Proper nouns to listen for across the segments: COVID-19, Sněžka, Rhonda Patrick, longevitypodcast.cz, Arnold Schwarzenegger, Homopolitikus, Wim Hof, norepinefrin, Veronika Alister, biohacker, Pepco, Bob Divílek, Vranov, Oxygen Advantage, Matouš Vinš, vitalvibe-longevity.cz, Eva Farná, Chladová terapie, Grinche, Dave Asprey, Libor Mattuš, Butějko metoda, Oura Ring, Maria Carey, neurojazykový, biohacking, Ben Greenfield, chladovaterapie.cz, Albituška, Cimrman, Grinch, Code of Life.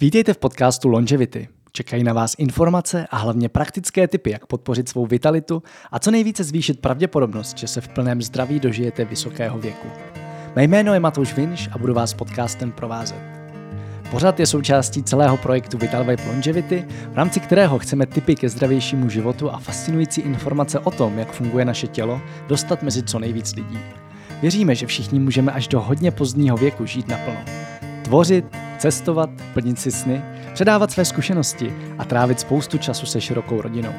Vítejte v podcastu Longevity. Čekají na vás informace a hlavně praktické tipy, jak podpořit svou vitalitu a co nejvíce zvýšit pravděpodobnost, že se v plném zdraví dožijete vysokého věku. Mé jméno je Matouš Vinš a budu vás podcastem provázet. Pořad je součástí celého projektu Vital Vibe Longevity, v rámci kterého chceme tipy ke zdravějšímu životu a fascinující informace o tom, jak funguje naše tělo, dostat mezi co nejvíc lidí. Věříme, že všichni můžeme až do hodně pozdního věku žít naplno. Tvořit, cestovat, plnit si sny, předávat své zkušenosti a trávit spoustu času se širokou rodinou.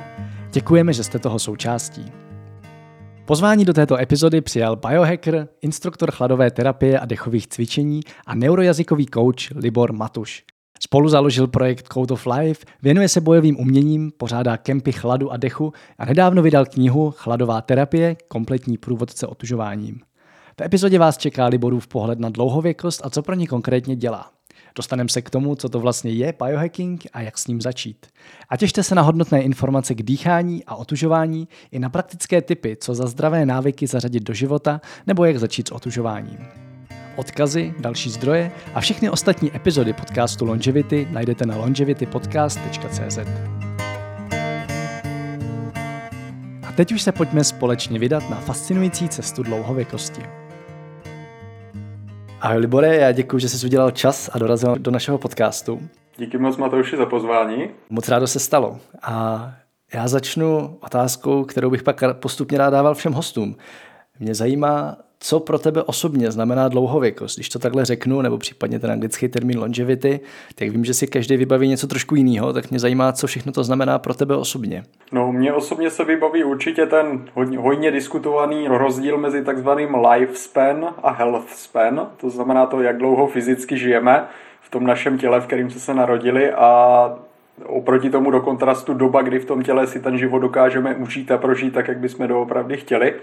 Děkujeme, že jste toho součástí. Pozvání do této epizody přijal biohacker, instruktor chladové terapie a dechových cvičení a neurojazykový coach Libor Mattuš. Spolu založil projekt Code of Life, věnuje se bojovým uměním, pořádá kempy chladu a dechu a nedávno vydal knihu Chladová terapie, kompletní průvodce otužováním. V epizodě vás čeká Liborův pohled na dlouhověkost a co pro ní konkrétně dělá. Dostaneme se k tomu, co to vlastně je biohacking a jak s ním začít. A těšte se na hodnotné informace k dýchání a otužování i na praktické tipy, co za zdravé návyky zařadit do života nebo jak začít s otužováním. Odkazy, další zdroje a všechny ostatní epizody podcastu Longevity najdete na longevitypodcast.cz. A teď už se pojďme společně vydat na fascinující cestu dlouhověkosti. Ahoj Libore, já děkuji, že jsi udělal čas a dorazil do našeho podcastu. Díky moc Matouši za pozvání. Moc rádo se stalo. A já začnu otázkou, kterou bych pak postupně rád dával všem hostům. Mě zajímá, co pro tebe osobně znamená dlouhověkost. Když to takhle řeknu, nebo případně ten anglický termín longevity, tak vím, že si každý vybaví něco trošku jiného, tak mě zajímá, co všechno to znamená pro tebe osobně. No, mně osobně se vybaví určitě ten hodně diskutovaný rozdíl mezi takzvaným lifespan a healthspan, to znamená to, jak dlouho fyzicky žijeme v tom našem těle, v kterém jsme se narodili, a oproti tomu do kontrastu doba, kdy v tom těle si ten život dokážeme užít a prožít tak, jak bychom doopravdy chtěli.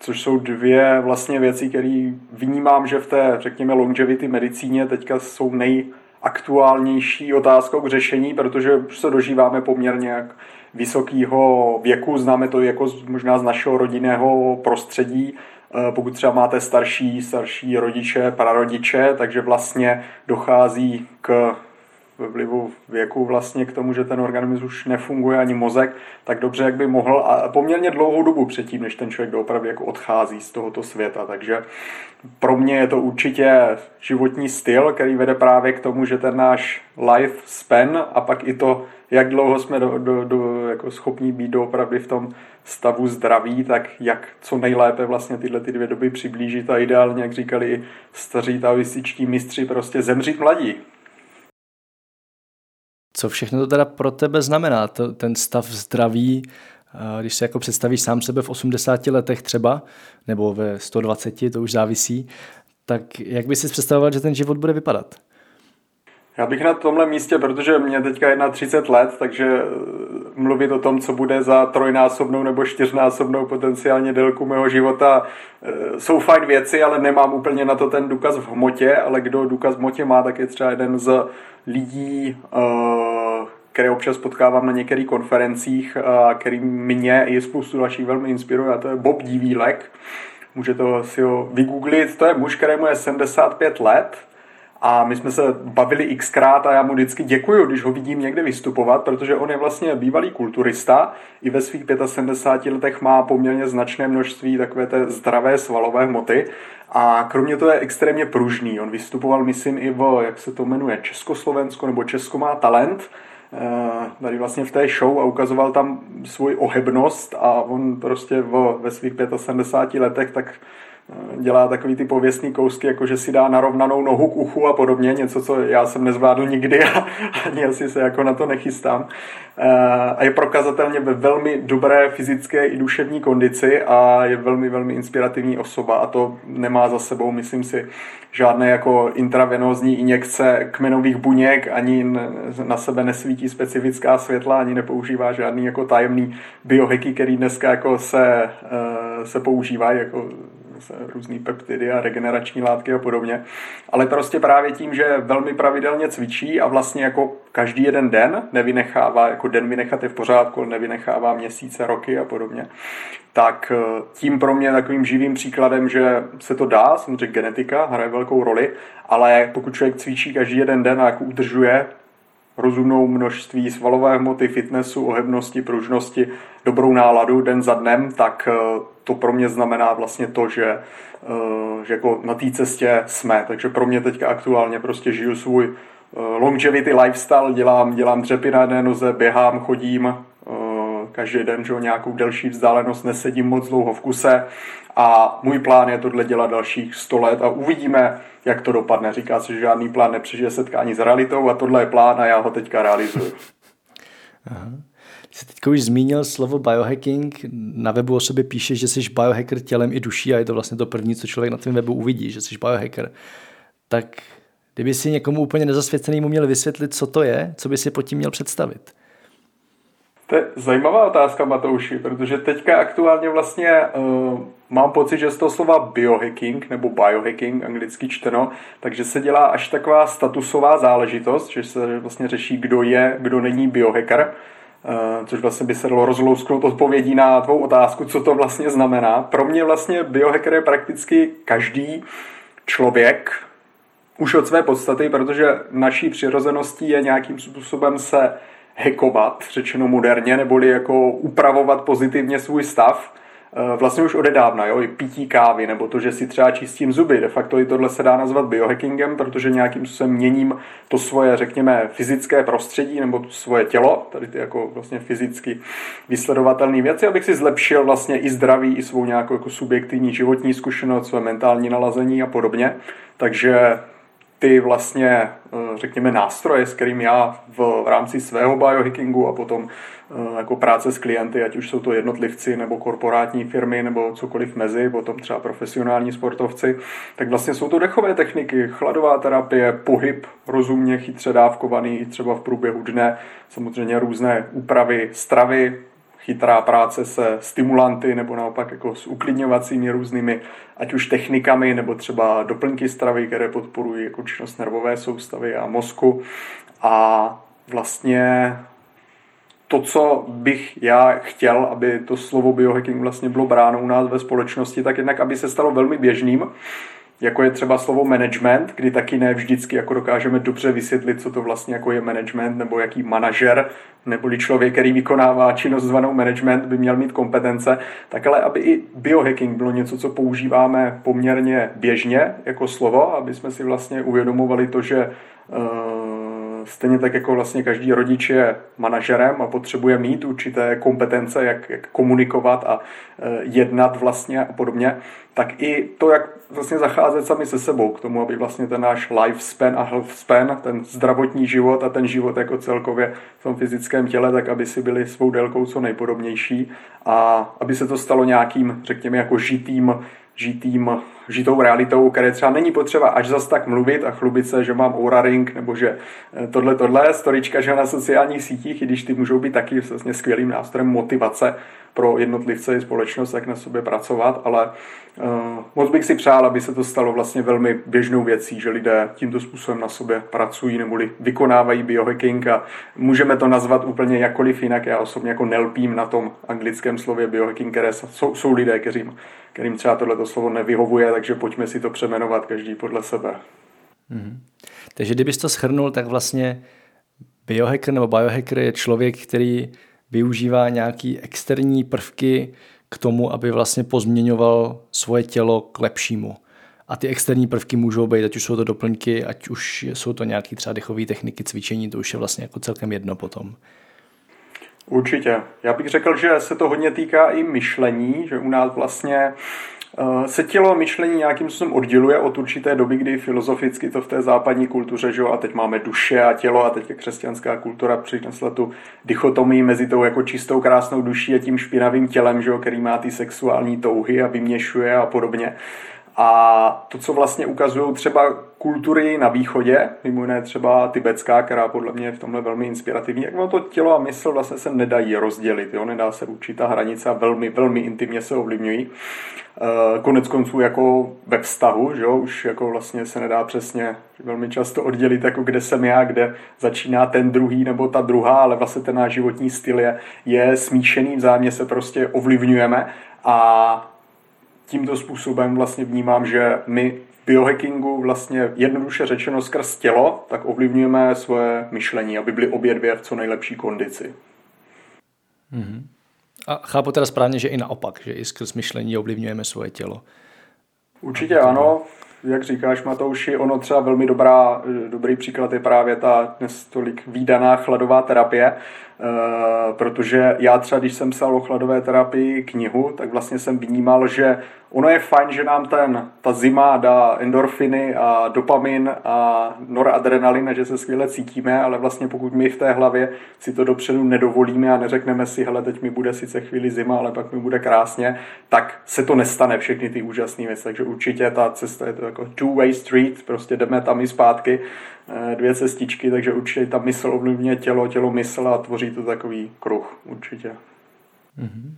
Což jsou dvě vlastně věci, které vnímám, že v té, řekněme, longevity medicíně teďka jsou nejaktuálnější otázkou k řešení, protože se dožíváme poměrně jak vysokého věku, známe to jako možná z našeho rodinného prostředí, pokud třeba máte starší rodiče, prarodiče, takže vlastně dochází k ve vlivu věku vlastně k tomu, že ten organismus už nefunguje ani mozek tak dobře, jak by mohl, a poměrně dlouhou dobu předtím, než ten člověk doopravdy jako odchází z tohoto světa. Takže pro mě je to určitě životní styl, který vede právě k tomu, že ten náš lifespan a pak i to, jak dlouho jsme jako schopni být doopravdy v tom stavu zdraví, tak jak co nejlépe vlastně tyhle ty dvě doby přiblížit a ideálně, jak říkali i staří taoističtí mistři, prostě zemřít mladí. Co všechno to teda pro tebe znamená, ten stav zdraví, když se jako představíš sám sebe v 80 letech třeba, nebo ve 120, to už závisí, tak jak bys si představoval, že ten život bude vypadat? Já bych na tomhle místě, protože mě teďka je na 30 let, takže mluvit o tom, co bude za 3násobnou nebo 4násobnou potenciálně délku mého života, jsou fajn věci, ale nemám úplně na to ten důkaz v hmotě, ale kdo důkaz v hmotě má, tak je třeba jeden z lidí, které občas potkávám na některých konferencích, který mě i spoustu dalších velmi inspiruje, a to je Bob Divílek. Můžete si ho vygooglit, to je muž, kterému je 75 let, a my jsme se bavili xkrát a já mu vždycky děkuju, když ho vidím někde vystupovat, protože on je vlastně bývalý kulturista. I ve svých 75 letech má poměrně značné množství takové té zdravé svalové hmoty. A kromě toho je extrémně pružný. On vystupoval, myslím, i v, jak se to jmenuje, Československo nebo Česko má talent. Tady vlastně v té show a ukazoval tam svoji ohebnost a on prostě ve svých 75 letech tak dělá takový ty pověstný kousky, jako že si dá narovnanou nohu k uchu a podobně, něco, co já jsem nezvládl nikdy a ani asi se jako na to nechystám. A je prokazatelně ve velmi dobré fyzické i duševní kondici a je velmi, velmi inspirativní osoba a to nemá za sebou, myslím si, žádné jako intravenózní injekce kmenových buněk, ani na sebe nesvítí specifická světla, ani nepoužívá žádný jako tajemný biohacky, který dneska jako se používá jako různý peptidy a regenerační látky a podobně, ale prostě právě tím, že velmi pravidelně cvičí a vlastně jako každý jeden den nevynechává, jako den vynechat je v pořádku, nevynechává měsíce, roky a podobně, tak tím pro mě takovým živým příkladem, že se to dá, samozřejmě genetika hraje velkou roli, ale pokud člověk cvičí každý jeden den a jako udržuje rozumnou množství svalové hmoty, fitnessu, ohebnosti, pružnosti, dobrou náladu den za dnem, tak to pro mě znamená vlastně to, že jako na té cestě jsme. Takže pro mě teďka aktuálně prostě žiju svůj longevity lifestyle, dělám dřepy na jedné noze, běhám, chodím každý den, že nějakou delší vzdálenost, nesedím moc dlouho v kuse a můj plán je tohle dělat dalších 100 let a uvidíme, jak to dopadne. Říká se, že žádný plán nepřežije setkání s realitou a tohle je plán a já ho teďka realizuju. Aha. Ty jsi teďka už zmínil slovo biohacking. Na webu o sobě píšeš, že jsi biohacker tělem i duší a je to vlastně to první, co člověk na tvém webu uvidí, že jsi biohacker. Tak kdyby si někomu úplně nezasvěcenému měl vysvětlit, co to je, co by si pod tím měl představit? To je zajímavá otázka, Matouši, protože teďka aktuálně vlastně mám pocit, že z toho slova biohacking nebo biohacking, anglicky čteno, takže se dělá až taková statusová záležitost, že se vlastně řeší, kdo je, kdo není biohacker, což vlastně by se dalo rozlousknout odpovědí na tvou otázku, co to vlastně znamená. Pro mě vlastně biohacker je prakticky každý člověk, už od své podstaty, protože naší přirozeností je nějakým způsobem se hackovat, řečeno moderně, neboli jako upravovat pozitivně svůj stav, vlastně už odedávna, jo, i pití kávy, nebo to, že si třeba čistím zuby, de facto i tohle se dá nazvat biohackingem, protože nějakým způsobem měním to svoje, řekněme, fyzické prostředí, nebo to svoje tělo, tady ty jako vlastně fyzicky vysledovatelné věci, abych si zlepšil vlastně i zdraví, i svou nějakou jako subjektivní životní zkušenost, své mentální nalazení a podobně, takže ty vlastně, řekněme, nástroje, s kterým já v rámci svého biohackingu a potom jako práce s klienty, ať už jsou to jednotlivci nebo korporátní firmy nebo cokoliv mezi, potom třeba profesionální sportovci, tak vlastně jsou to dechové techniky, chladová terapie, pohyb rozumně chytře dávkovaný i třeba v průběhu dne, samozřejmě různé úpravy stravy, chytrá práce se stimulanty nebo naopak jako s uklidňovacími různými, ať už technikami nebo třeba doplňky stravy, které podporují jako činnost nervové soustavy a mozku. A vlastně to, co bych já chtěl, aby to slovo biohacking vlastně bylo bráno u nás ve společnosti, tak jednak, aby se stalo velmi běžným, jako je třeba slovo management, kdy taky ne vždycky jako dokážeme dobře vysvětlit, co to vlastně jako je management, nebo jaký manažer, neboli člověk, který vykonává činnost zvanou management, by měl mít kompetence, tak ale aby i biohacking bylo něco, co používáme poměrně běžně jako slovo, aby jsme si vlastně uvědomovali to, že stejně tak jako vlastně každý rodič je manažerem a potřebuje mít určité kompetence, jak komunikovat a jednat vlastně a podobně, tak i to, jak vlastně zacházet sami se sebou k tomu, aby vlastně ten náš lifespan a healthspan, ten zdravotní život a ten život jako celkově v tom fyzickém těle, tak aby si byli svou délkou co nejpodobnější a aby se to stalo nějakým, řekněme, jako žitou realitou, které třeba není potřeba až zas tak mluvit a chlubit se, že mám Oura Ring, nebo že tohle, storička, že na sociálních sítích, i když ty můžou být taky vlastně skvělým nástrojem motivace pro jednotlivce i společnost, jak na sobě pracovat, ale moc bych si přál, aby se to stalo vlastně velmi běžnou věcí, že lidé tímto způsobem na sobě pracují neboli vykonávají biohacking a můžeme to nazvat úplně jakkoliv jinak. Já osobně jako nelpím na tom anglickém slově biohacking, které jsou lidé, kterým třeba tohleto slovo nevyhovuje, takže pojďme si to přejmenovat každý podle sebe. Mm-hmm. Takže kdybys to shrnul, tak vlastně biohacker nebo biohacker je člověk, který využívá nějaký externí prvky k tomu, aby vlastně pozměňoval svoje tělo k lepšímu. A ty externí prvky můžou být, ať už jsou to doplňky, ať už jsou to nějaké třeba dechové techniky, cvičení, to už je vlastně jako celkem jedno potom. Určitě. Já bych řekl, že se to hodně týká i myšlení, že u nás vlastně se tělo a myšlení nějakým způsobem odděluje od určité doby, kdy filozoficky to v té západní kultuře, že jo, a teď máme duše a tělo a teď křesťanská kultura přinesla tu dichotomii mezi tou jako čistou krásnou duší a tím špinavým tělem, že jo, který má ty sexuální touhy a vyměšuje a podobně. A to, co vlastně ukazují třeba kultury na východě, mimo jiné třeba tibetská, která podle mě je v tomhle velmi inspirativní, jak ono to tělo a mysl vlastně se nedají rozdělit, jo? Nedá se určitá hranice a velmi, velmi intimně se ovlivňují. Konec konců jako ve vztahu, že jo? Už jako vlastně se nedá přesně velmi často oddělit, jako kde jsem já, kde začíná ten druhý nebo ta druhá, ale vlastně ten náš životní styl je smíšený, vzájemně se prostě ovlivňujeme a tímto způsobem vlastně vnímám, že my biohackingu vlastně jednoduše řečeno skrz tělo, tak ovlivňujeme svoje myšlení, aby byly obě dvě v co nejlepší kondici. Mm-hmm. A chápu teda správně, že i naopak, že i skrz myšlení ovlivňujeme svoje tělo. Určitě ano. Jak říkáš, Matouši, ono třeba velmi dobrý příklad je právě ta dnes tolik vídaná chladová terapie, protože já třeba, když jsem psal o chladové terapii knihu, tak vlastně jsem vnímal, že ono je fajn, že nám ta zima dá endorfiny a dopamin a noradrenalin a že se skvěle cítíme, ale vlastně pokud my v té hlavě si to dopředu nedovolíme a neřekneme si, hele, teď mi bude sice chvíli zima, ale pak mi bude krásně, tak se to nestane, všechny ty úžasné věci. Takže určitě ta cesta je to jako two-way street, prostě jdeme tam i zpátky, dvě cestičky, takže určitě ta mysl ovlivňuje tělo, tělo mysl a tvoří to takový kruh, určitě. Mhm.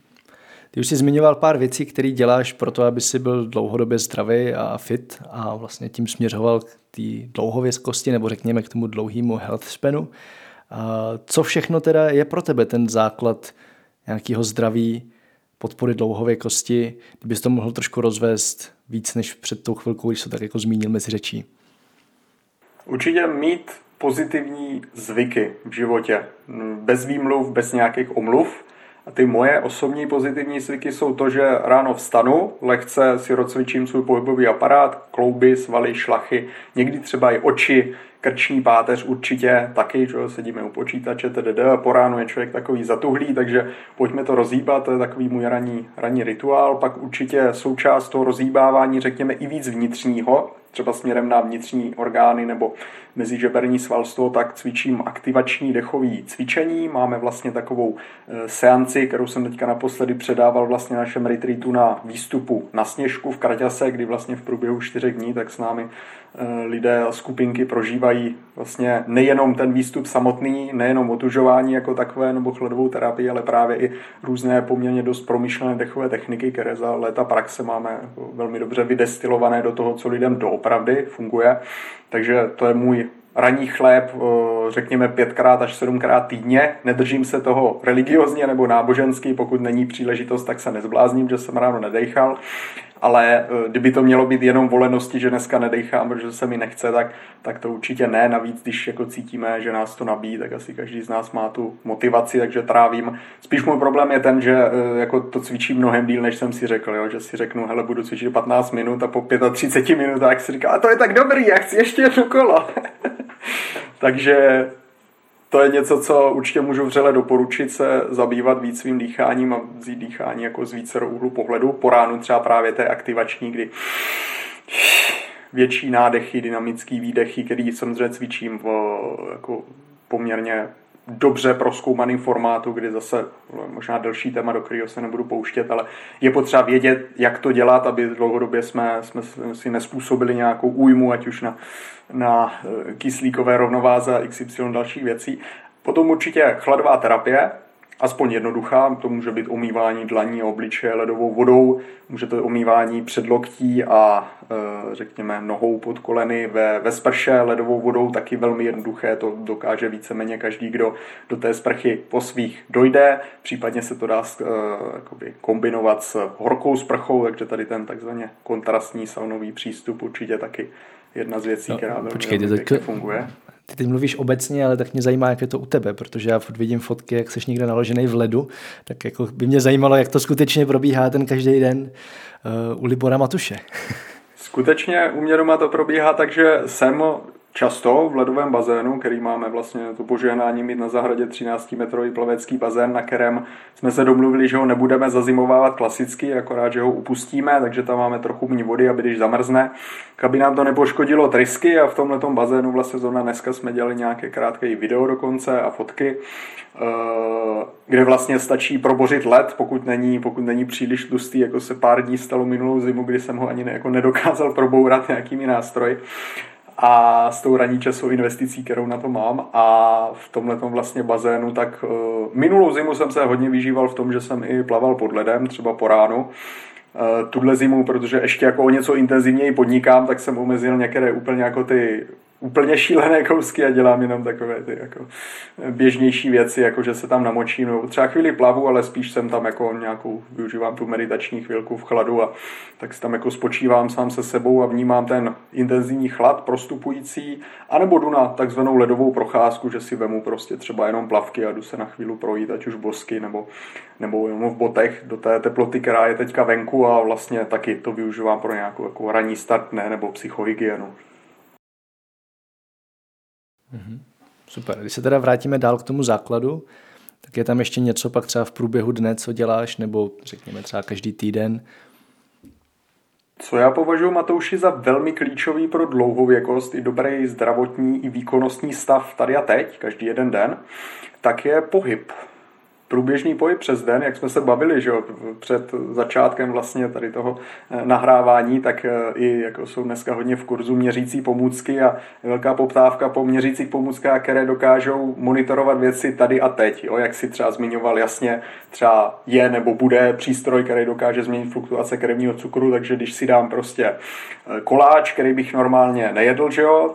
Ty už jsi zmiňoval pár věcí, které děláš pro to, aby si byl dlouhodobě zdravý a fit a vlastně tím směřoval k té dlouhověkosti nebo řekněme k tomu dlouhému health spanu. A co všechno teda je pro tebe ten základ nějakého zdraví, podpory dlouhověkosti? Kdybys to mohl trošku rozvést víc než před tou chvilkou, když to tak jako zmínil mezi řečí. Určitě mít pozitivní zvyky v životě. Bez výmluv, bez nějakých omluv. A ty moje osobní pozitivní zvyky jsou to, že ráno vstanu, lehce si rozcvičím svůj pohybový aparát, klouby, svaly, šlachy, někdy třeba i oči, krční páteř určitě taky, že sedíme u počítače, po ránu je člověk takový zatuhlý, takže pojďme to rozhýbat, to je takový můj ranní rituál, pak určitě součást toho rozhýbávání, řekněme i víc vnitřního, třeba směrem na vnitřní orgány nebo mezižeberní svalstvo, tak cvičím aktivační dechové cvičení. Máme vlastně takovou seanci, kterou jsem teďka naposledy předával vlastně na našem retreatu na výstupu na Sněžku v Kraťase, kdy vlastně v průběhu 4 dní tak s námi lidé a skupinky prožívají vlastně nejenom ten výstup samotný, nejenom otužování jako takové nebo chladovou terapii, ale právě i různé poměrně dost promyšlené dechové techniky, které za léta praxe máme velmi dobře vydestilované do toho, co lidem doopravdy funguje. Takže to je můj ranní chléb, řekněme 5x až 7x týdně. Nedržím se toho religiozně nebo nábožensky, pokud není příležitost, tak se nezblázním, že jsem ráno nedejchal. Ale kdyby to mělo být jenom volenosti, že dneska nedejchám, protože se mi nechce, tak to určitě ne. Navíc, když jako cítíme, že nás to nabíjí, tak asi každý z nás má tu motivaci, takže trávím. Spíš můj problém je ten, že jako to cvičím mnohem díl, než jsem si řekl. Jo? Že si řeknu, hele, budu cvičit 15 minut a po 35 minutách si říkám, a to je tak dobrý, já chci ještě jedno kolo. Takže to je něco, co určitě můžu vřele doporučit, se zabývat víc svým dýcháním a vzít dýchání jako z více úhlu pohledu. Po ránu třeba právě té aktivační, kdy větší nádechy, dynamický výdechy, který samozřejmě cvičím v jako poměrně dobře prozkoumaným formátu, kdy zase možná delší téma, do kterého se nebudu pouštět, ale je potřeba vědět, jak to dělat, aby dlouhodobě jsme si nespůsobili nějakou újmu, ať už na kyslíkové rovnováze a XY dalších věcí. Potom určitě chladová terapie, aspoň jednoduchá, to může být omývání dlaní a obličeje ledovou vodou, může to být omývání předloktí a řekněme nohou pod koleny ve sprše ledovou vodou, taky velmi jednoduché, to dokáže víceméně každý, kdo do té sprchy po svých dojde, případně se to dá kombinovat s horkou sprchou, takže tady ten takzvaně kontrastní saunový přístup určitě taky jedna z věcí, která velmi funguje. Ty teď mluvíš obecně, ale tak mě zajímá, jak je to u tebe, protože já vidím fotky, jak seš někde naložený v ledu, tak jako by mě zajímalo, jak to skutečně probíhá ten každý den u Libora Mattuše. Skutečně u mě doma to probíhá, takže jsem často v ledovém bazénu, který máme vlastně to požehnání mít na zahradě 13-metrový plavecký bazén, na kterém jsme se domluvili, že ho nebudeme zazimovávat klasicky, akorát, že ho upustíme, takže tam máme trochu méně vody, aby když zamrzne, aby nám to nepoškodilo trysky a v tomhletom bazénu vlastně zrovna dneska jsme dělali nějaké krátké video dokonce a fotky, kde vlastně stačí probořit led, pokud není příliš tlustý, jako se pár dní stalo minulou zimu, kdy jsem ho ani nedokázal probourat nějakými nástroji. A s tou ranní časovou investicí, kterou na to mám a v tomhletom vlastně bazénu, tak minulou zimu jsem se hodně vyžíval v tom, že jsem i plaval pod ledem, třeba po ránu. Tuhle zimu, protože ještě jako o něco intenzivněji podnikám, tak jsem omezil některé úplně jako ty úplně šílené kousky a dělám jenom takové ty jako běžnější věci, jako že se tam namočím, nebo třeba chvíli plavu, ale spíš jsem tam jako nějakou, využívám tu meditační chvilku v chladu a tak si tam jako spočívám sám se sebou a vnímám ten intenzivní chlad prostupující, anebo jdu na takzvanou ledovou procházku, že si vemu prostě třeba jenom plavky a jdu se na chvíli projít, ať už bosky nebo jenom v botech do té teploty, která je teďka venku a vlastně taky to využívám pro nějakou jako ranní start, ne, nebo psychohygienu. Super. Když se teda vrátíme dál k tomu základu, tak je tam ještě něco pak třeba v průběhu dne, co děláš, nebo řekněme třeba každý týden? Co já považuji, Matouši, za velmi klíčový pro dlouhověkost i dobrý zdravotní i výkonnostní stav tady a teď, každý jeden den, tak je pohyb. Průběžný pohyb přes den, jak jsme se bavili, že jo, před začátkem vlastně tady toho nahrávání, tak i jako jsou dneska hodně v kurzu měřící pomůcky a velká poptávka po měřících pomůckách, které dokážou monitorovat věci tady a teď. Jo, jak si třeba zmiňoval, jasně, třeba je nebo bude přístroj, který dokáže změnit fluktuace krevního cukru, takže když si dám prostě koláč, který bych normálně nejedl, že jo,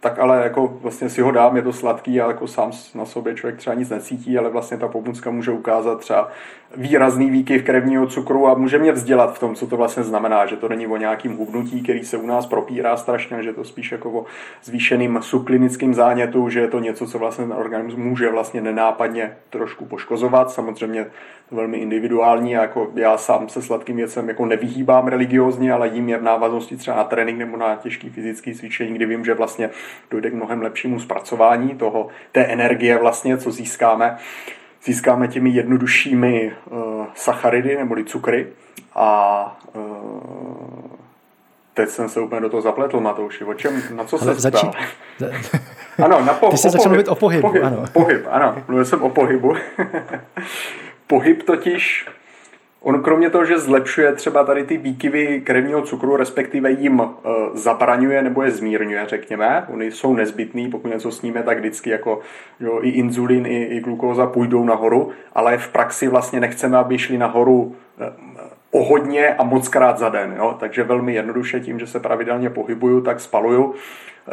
tak ale jako vlastně si ho dám, je to sladký a jako sám na sobě člověk třeba nic necítí, ale vlastně ta pomůcka může ukázat třeba výrazný výkyv krevního cukru a může mě vzdělat v tom, co to vlastně znamená, že to není o nějakým hubnutí, který se u nás propírá strašně, že to spíš jako o zvýšeným subklinickým zánětu, že je to něco, co vlastně ten organismus může vlastně nenápadně trošku poškozovat. Samozřejmě to velmi individuální a jako já sám se sladkým věcem jako nevyhýbám religiózně, ale jím je v návaznosti třeba na trénink nebo na těžké fyzické cvičení, kdy vím, že vlastně dojde k mnohem lepšímu zpracování toho, té energie vlastně, co získáme těmi jednoduššími sacharidy neboli cukry a teď jsem se úplně do toho zapletl, Matouši, o čem, na co se ptal? Ano, na Ty jsi začal mluvit o pohybu. Pohyb, ano, mluvil jsem o pohybu. Pohyb totiž, on kromě toho, že zlepšuje třeba tady ty výkyvy krevního cukru, respektive jim zabraňuje nebo je zmírňuje, řekněme. Oni jsou nezbytný, pokud něco sníme, tak vždycky jako jo, i inzulin, i glukóza půjdou nahoru, ale v praxi vlastně nechceme, aby šli nahoru o hodně a mockrát za den. Jo? Takže velmi jednoduše tím, že se pravidelně pohybuju, tak spaluju.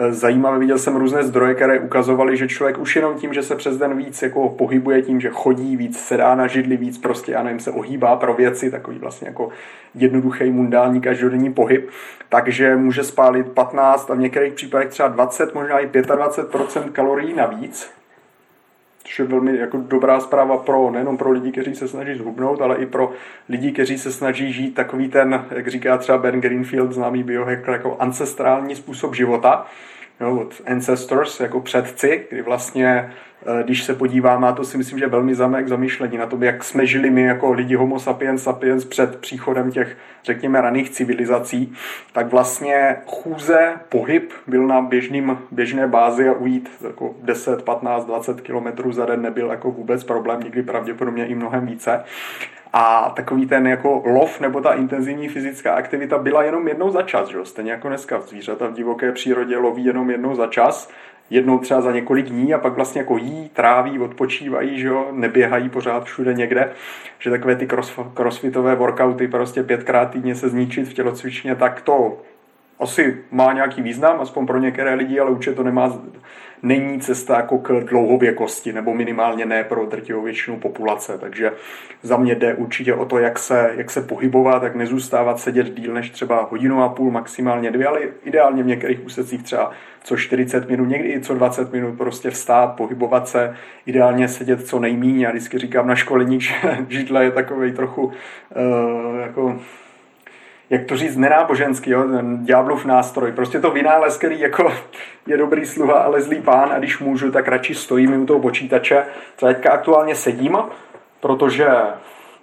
Zajímavé, viděl jsem různé zdroje, které ukazovaly, že člověk už jenom tím, že se přes den víc jako pohybuje, tím, že chodí víc, sedá na židli víc, prostě a nevím, se ohýbá pro věci, takový vlastně jako jednoduchý mundální každodenní pohyb, takže může spálit 15 a v některých případech třeba 20, možná i 25% kalorií navíc. Což je velmi jako dobrá zpráva pro, nejenom pro lidi, kteří se snaží zhubnout, ale i pro lidi, kteří se snaží žít takový ten, jak říká třeba Ben Greenfield, známý biohacker, jako ancestrální způsob života, jo, od ancestors, jako předci, kdy vlastně, když se podíváme, a to si myslím, že je velmi zajímavé k zamýšlení na to, jak jsme žili my jako lidi homo sapiens sapiens před příchodem těch, řekněme, raných civilizací, tak vlastně chůze, pohyb byl na běžné bázi a ujít jako 10, 15, 20 kilometrů za den nebyl jako vůbec problém, nikdy pravděpodobně i mnohem více. A takový ten jako lov nebo ta intenzivní fyzická aktivita byla jenom jednou za čas, že? Stejně jako dneska zvířata v divoké přírodě loví jenom jednou za čas, jednou třeba za několik dní a pak vlastně jako jí, tráví, odpočívají, že jo, neběhají pořád všude někde, že takové ty crossfitové workouty prostě 5x týdně se zničit v tělocvičně, tak to asi má nějaký význam, aspoň pro některé lidi, ale určitě to není cesta jako k dlouhověkosti, nebo minimálně ne pro drtivou většinu populace. Takže za mě jde určitě o to, jak se pohybovat, jak nezůstávat sedět díl než třeba hodinu a půl, maximálně 2, ale ideálně v některých úsecích třeba co 40 minut, někdy i co 20 minut prostě vstát, pohybovat se, ideálně sedět co nejméně. Já vždycky říkám na školení, že židla je takovej trochu jako... jak to říct, nenáboženský, jo? Ten ďáblův nástroj. Prostě to vynález, který jako je dobrý sluha, ale zlý pán, a když můžu, tak radši stojím u toho počítače. Teďka aktuálně sedím, protože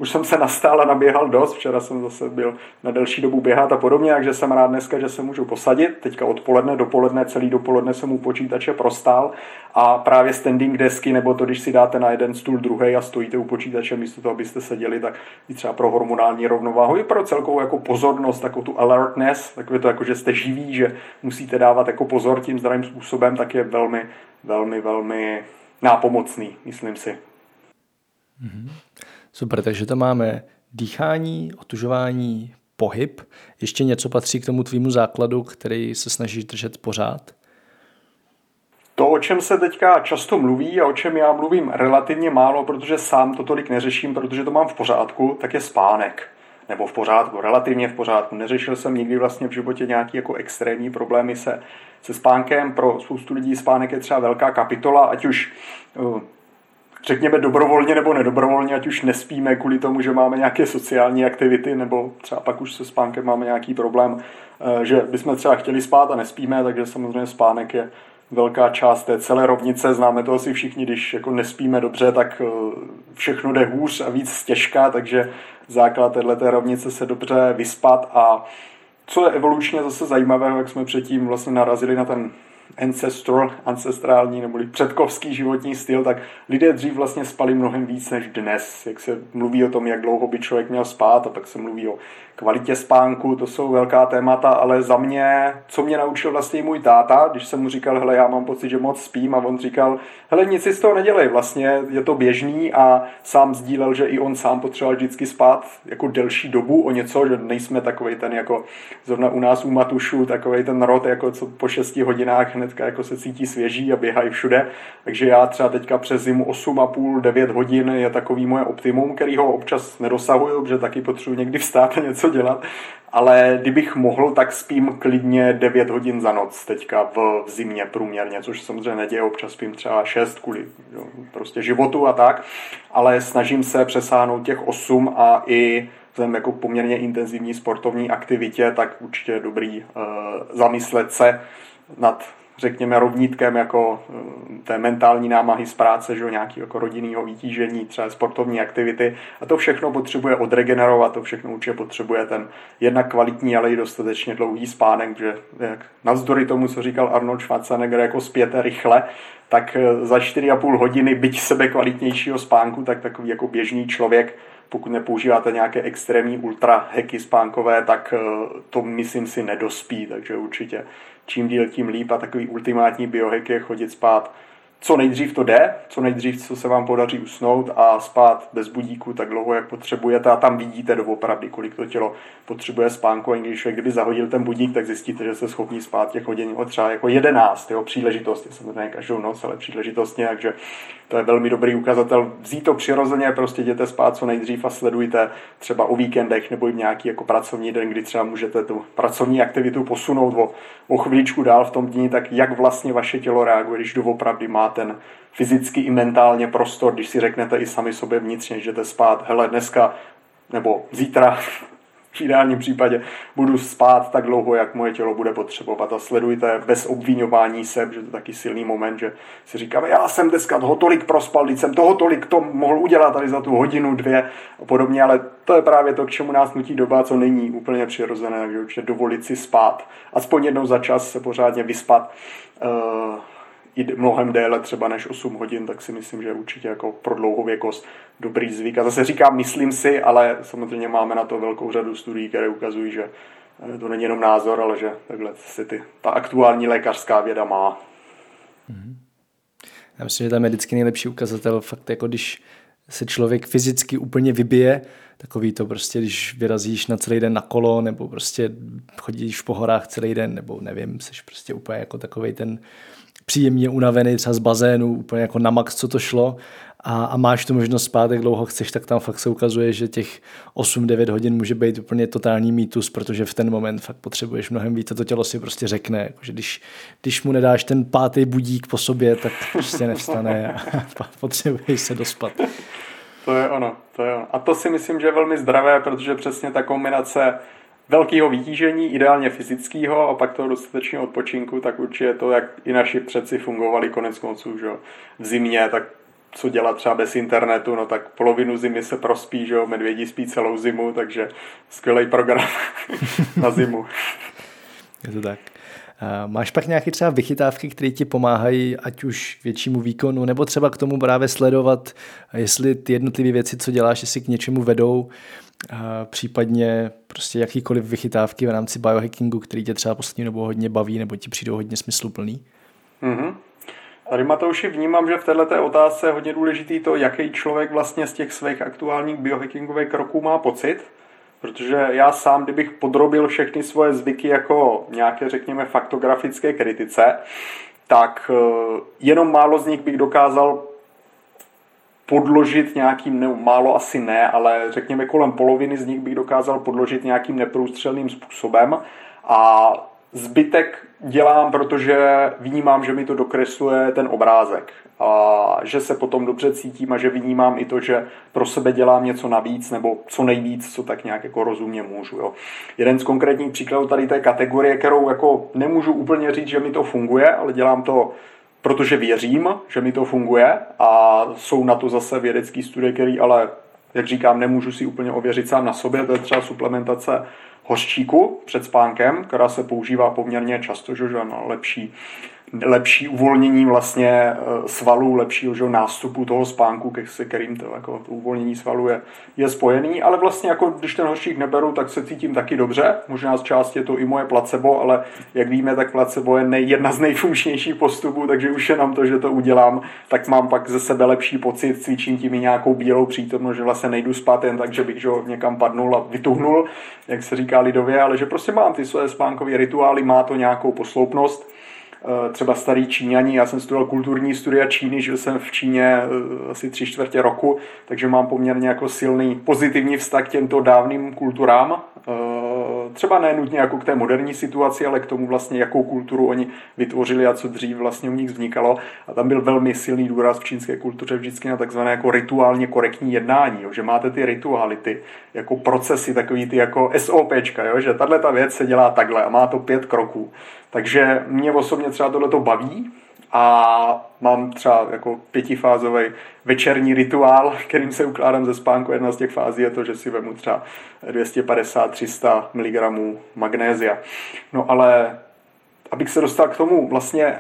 už jsem se nastál a naběhal dost, včera jsem zase byl na delší dobu běhat a podobně, takže jsem rád dneska, že se můžu posadit. Teďka odpoledne, dopoledne, celý dopoledne jsem u počítače prostál a právě standing desky, nebo to, když si dáte na jeden stůl druhý a stojíte u počítače místo toho, abyste seděli, tak i třeba pro hormonální rovnováhu, i pro celkovou jako pozornost, takovou tu alertness, takové to, jako, že jste živí, že musíte dávat jako pozor tím zdravým způsobem, tak je velmi, velmi, velmi nápomocný, myslím si. Mm-hmm. Super, takže to máme dýchání, otužování, pohyb. Ještě něco patří k tomu tvýmu základu, který se snažíš držet pořád? To, o čem se teďka často mluví a o čem já mluvím relativně málo, protože sám to tolik neřeším, protože to mám v pořádku, tak je spánek. Nebo v pořádku, relativně v pořádku. Neřešil jsem nikdy vlastně v životě nějaký jako extrémní problémy se spánkem. Pro spoustu lidí spánek je třeba velká kapitola, ať už řekněme dobrovolně nebo nedobrovolně, ať už nespíme kvůli tomu, že máme nějaké sociální aktivity, nebo třeba pak už se spánkem máme nějaký problém, že bychom třeba chtěli spát a nespíme, takže samozřejmě spánek je velká část té celé rovnice. Známe to asi všichni, když jako nespíme dobře, tak všechno jde hůř a víc stěžka, takže základ této rovnice se dobře vyspat. A co je evolučně zase zajímavé, jak jsme předtím vlastně narazili na ten ancestrální neboli předkovský životní styl, tak lidé dřív vlastně spali mnohem víc než dnes. Jak se mluví o tom, jak dlouho by člověk měl spát, a pak se mluví o kvalitě spánku, to jsou velká témata, ale za mě, co mě naučil vlastně můj táta, když jsem mu říkal, hele, já mám pocit, že moc spím, a on říkal, hele, nic si z toho nedělej, vlastně je to běžný, a sám sdílel, že i on sám potřeboval vždycky spát jako delší dobu o něco, že nejsme takovej ten jako zrovna u nás u Matušů, takovej ten rod, jako co po 6 hodinách hnedka jako se cítí svěží a běhají všude. Takže já třeba teďka přes zimu 8,5-9 hodin je takový moje optimum, který ho občas nedosahuju, protože taky potřebuji někdy vstát a něco dělat. Ale kdybych mohl, tak spím klidně 9 hodin za noc teďka v zimě průměrně, což samozřejmě neděje, občas spím třeba 6 kvůli prostě životu a tak, ale snažím se přesáhnout těch 8 a i vzhledem jako poměrně intenzivní sportovní aktivitě, tak určitě je dobrý zamyslet se nad řekněme rovnítkem jako té mentální námahy z práce, že nějaký jako rodinného vytížení, třeba sportovní aktivity, a to všechno potřebuje odregenerovat, to všechno určitě potřebuje ten jednak kvalitní, ale i dostatečně dlouhý spánek, že jak navzdory tomu, co říkal Arnold Schwarzenegger, jako spěte rychle, tak za 4,5 hodiny, byť sebe kvalitnějšího spánku, tak takový jako běžný člověk, pokud nepoužíváte nějaké extrémní ultraheky spánkové, tak to, myslím si, nedospí, takže určitě čím díl, tím líp, a takový ultimátní biohack je chodit spát co nejdřív to jde, co nejdřív, co se vám podaří usnout, a spát bez budíku tak dlouho, jak potřebujete, a tam vidíte doopravdy, kolik to tělo potřebuje spánku, a kdyby zahodil ten budík, tak zjistíte, že jste schopni spát těch hodin třeba jako 11, jo, příležitost, je samozřejmě každou noc, ale příležitostně, takže to je velmi dobrý ukazatel. Vzít to přirozeně, prostě jděte spát co nejdřív a sledujte třeba o víkendech nebo i nějaký jako pracovní den, kdy třeba můžete tu pracovní aktivitu posunout o chviličku dál v tom dni, tak jak vlastně vaše tělo reaguje, když doopravdy má ten fyzicky i mentálně prostor, když si řeknete i sami sobě vnitřně, že jdete spát, hele, dneska nebo zítra v ideálním případě budu spát tak dlouho, jak moje tělo bude potřebovat, a sledujte bez obviňování se, že to je taky silný moment, že si říkáme, já jsem dneska toho tolik prospal, když jsem toho tolik to mohl udělat tady za tu hodinu, dvě a podobně, ale to je právě to, k čemu nás nutí doba, co není úplně přirozené, takže určitě dovolit si spát, aspoň jednou za čas se pořádně vyspat, i mnohem déle třeba než 8 hodin, tak si myslím, že je určitě jako pro dlouhověkost dobrý zvyk. A zase říkám, myslím si, ale samozřejmě máme na to velkou řadu studií, které ukazují, že to není jenom názor, ale že takhle si ta aktuální lékařská věda má. Já myslím, že tam je vždycky nejlepší ukazatel, fakt jako když se člověk fyzicky úplně vybije, takový to prostě, když vyrazíš na celý den na kolo, nebo prostě chodíš po horách celý den, nebo nevím, jsi prostě úplně jako takovej ten příjemně unavený třeba z bazénu, úplně jako na max, co to šlo, a máš tu možnost spát, jak dlouho chceš, tak tam fakt se ukazuje, že těch 8-9 hodin může být úplně totální mýtus, protože v ten moment fakt potřebuješ mnohem víc, a to tělo si prostě řekne, jakože když mu nedáš ten 5. budík po sobě, tak prostě nevstane a potřebuješ se dospat. To je ono. A to si myslím, že je velmi zdravé, protože přesně ta kombinace velkého vytížení, ideálně fyzického, a pak toho dostatečného odpočinku, tak určitě to, jak i naši předci fungovali konec konců, že jo, v zimě, tak co dělat třeba bez internetu, no tak polovinu zimy se prospí, že jo, medvědi spí celou zimu, takže skvělý program na zimu. Je to tak. Máš pak nějaké třeba vychytávky, které ti pomáhají ať už většímu výkonu, nebo třeba k tomu právě sledovat, jestli ty jednotlivé věci, co děláš, jestli k něčemu vedou, případně prostě jakýkoliv vychytávky v rámci biohackingu, který tě třeba poslední dobou hodně baví nebo ti přijdou hodně smysluplný? Tady, Matouši, vnímám, že v této otázce je hodně důležitý to, jaký člověk vlastně z těch svých aktuálních biohackingových kroků má pocit, protože já sám, kdybych podrobil všechny svoje zvyky jako nějaké, řekněme, faktografické kritice, tak jenom málo z nich bych dokázal podložit nějakým, ne, málo asi ne, ale řekněme kolem poloviny z nich bych dokázal podložit nějakým neprůstřelným způsobem a zbytek dělám, protože vnímám, že mi to dokresluje ten obrázek a že se potom dobře cítím a že vnímám i to, že pro sebe dělám něco navíc nebo co nejvíc, co tak nějak jako rozumně můžu. Jo. Jeden z konkrétních příkladů tady té kategorie, kterou jako nemůžu úplně říct, že mi to funguje, ale dělám to, protože věřím, že mi to funguje a jsou na to zase vědecký studie, který ale, jak říkám, nemůžu si úplně ověřit sám na sobě, to je třeba suplementace hořčíku před spánkem, která se používá poměrně často, že na lepší uvolnění vlastně svalů, lepšího nástupu toho spánku, se kterým to, jako, to uvolnění svalů je spojený, ale vlastně jako když ten hořčík neberu, tak se cítím taky dobře, možná z části je to i moje placebo, ale jak víme, tak placebo je jedna z nejfunkčnějších postupů, takže už jenom to, že to udělám, tak mám pak ze sebe lepší pocit, cvičím tím i nějakou bílou přítomnost, že vlastně nejdu spát jen tak, že bych že někam padnul a vytuhnul, jak se říká lidově, ale že prostě mám ty své spánkové rituály, má to nějakou posloupnost. Třeba starý Číňani, já jsem studoval kulturní studia Číny, žil jsem v Číně asi 3/4 roku, takže mám poměrně jako silný pozitivní vztah k těmto dávným kulturám. Třeba ne nutně jako k té moderní situaci, ale k tomu vlastně, jakou kulturu oni vytvořili a co dřív vlastně u nich vznikalo. A tam byl velmi silný důraz v čínské kultuře vždycky na takzvané jako rituálně korektní jednání, jo? Že máte ty rituály, ty jako procesy, takový ty jako SOPčka, jo? Že tahle ta věc se dělá takhle a má to 5 kroků. Takže mě osobně třeba tohleto baví a mám třeba jako 5fázový večerní rituál, kterým se ukládám ze spánku. Jedna z těch fází je to, že si vemu třeba 250-300 mg magnézia. No ale abych se dostal k tomu vlastně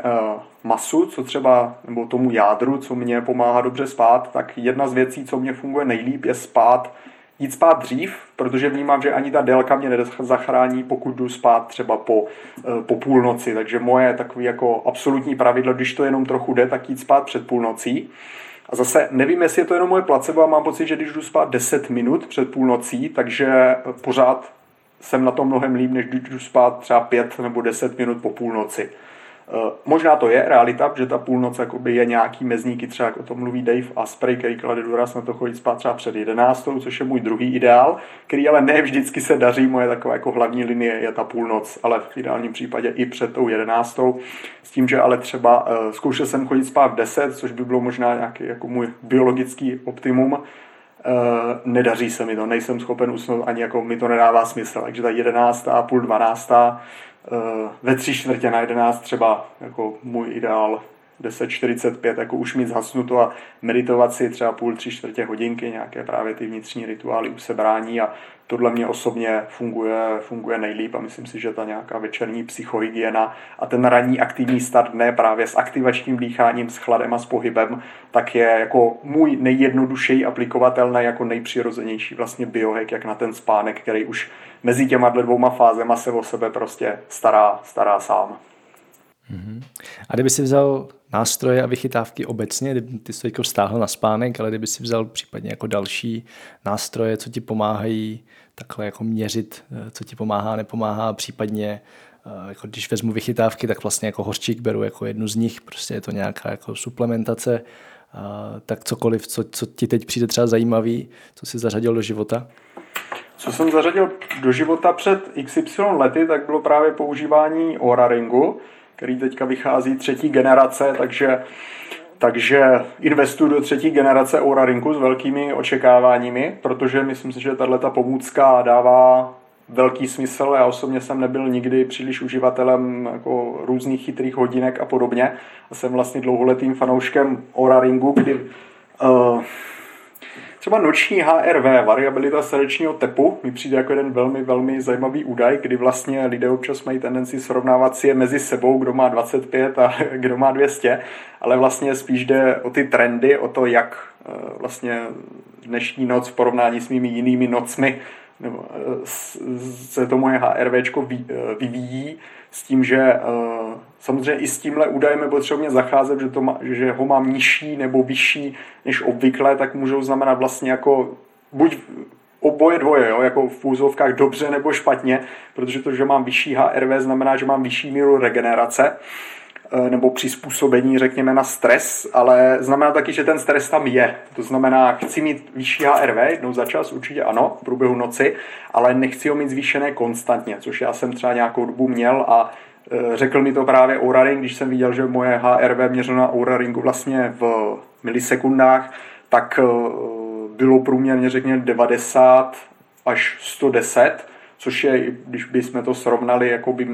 masu, co třeba, nebo tomu jádru, co mě pomáhá dobře spát, tak jedna z věcí, co mě funguje nejlíp, je jít spát dřív, protože vnímám, že ani ta délka mě nezachrání, pokud jdu spát třeba po půlnoci. Takže moje takové jako absolutní pravidlo, když to jenom trochu jde, tak jít spát před půlnocí. A zase nevím, jestli je to jenom moje placebo a mám pocit, že když jdu spát 10 minut před půlnocí, takže pořád jsem na tom mnohem líp, než když jdu spát třeba 5 nebo 10 minut po půlnoci. Možná to je realita, že ta půlnoc je nějaký mezníky, třeba jak o tom mluví Dave Asprey, který klade důraz na to chodit spát třeba před 11, což je můj druhý ideál, který ale ne vždycky se daří, moje taková jako hlavní linie je ta půlnoc, ale v ideálním případě i před tou 11, s tím, že ale třeba zkoušel jsem chodit spát v 10, což by bylo možná nějaký jako můj biologický optimum, nedaří se mi to, nejsem schopen usnout, ani jako mi to nedává smysl, takže ta 11, půl 12, ve 11:45 třeba jako můj ideál 10:45, jako už mít zhasnuto a meditovat si třeba 3/4 hodinky, nějaké právě ty vnitřní rituály usebrání a tohle mě osobně funguje nejlíp a myslím si, že ta nějaká večerní psychohygiena a ten ranní aktivní start dne právě s aktivačním dýcháním, s chladem a s pohybem, tak je jako můj nejjednodušeji aplikovatelný, jako nejpřirozenější vlastně biohack, jak na ten spánek, který už mezi těma dvěma fázema se o sebe prostě stará sám. A kdyby si vzal nástroje a vychytávky obecně, ty jsi to jako stáhl na spánek, ale kdyby si vzal případně jako další nástroje, co ti pomáhají takhle jako měřit, co ti pomáhá, nepomáhá, případně jako když vezmu vychytávky, tak vlastně jako hořčík beru jako jednu z nich, prostě je to nějaká jako suplementace, tak cokoliv, co ti teď přijde třeba zajímavý, co jsi zařadil do života? Co jsem zařadil do života před XY lety, tak bylo právě používání Oura Ringu, který teďka vychází 3. generace, takže investuju do 3. generace Oura Ringu s velkými očekáváními, protože myslím si, že tato pomůcka dává velký smysl. Já osobně jsem nebyl nikdy příliš uživatelem jako různých chytrých hodinek a podobně. A jsem vlastně dlouholetým fanouškem Oura Ringu, kdy třeba noční HRV, variabilita srdečního tepu, mi přijde jako jeden velmi, velmi zajímavý údaj, kdy vlastně lidé občas mají tendenci srovnávat si je mezi sebou, kdo má 25 a kdo má 200, ale vlastně spíš jde o ty trendy, o to, jak vlastně dnešní noc v porovnání s mými jinými nocmi nebo se to moje HRVčko vyvíjí, s tím, že samozřejmě i s tímhle údajem je potřeba mě zacházet, že ho mám nižší nebo vyšší než obvykle, tak můžou znamenat vlastně jako buď oboje dvoje, jo, jako v úzovkách dobře nebo špatně, protože to, že mám vyšší HRV, znamená, že mám vyšší míru regenerace. nebo přizpůsobení, řekněme, na stres, ale znamená taky, že ten stres tam je. To znamená, chci mít vyšší HRV jednou za čas, určitě ano, v průběhu noci, ale nechci ho mít zvýšené konstantně, což já jsem třeba nějakou dobu měl a řekl mi to právě Oura Ring, když jsem viděl, že moje HRV měřeno na Oura Ringu vlastně v milisekundách, tak bylo průměrně, řekněme, 90 až 110, což je, když bychom to srovnali jakoby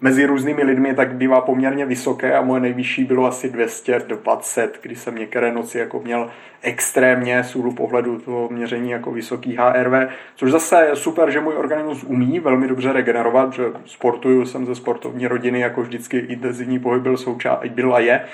mezi různými lidmi, tak bývá poměrně vysoké a moje nejvyšší bylo asi 220, když jsem některé noci jako měl extrémně z úhlu pohledu toho měření jako vysoký HRV, což zase je super, že můj organismus umí velmi dobře regenerovat, že sportuju, jsem ze sportovní rodiny, jako vždycky intenzivní pohyb byl a je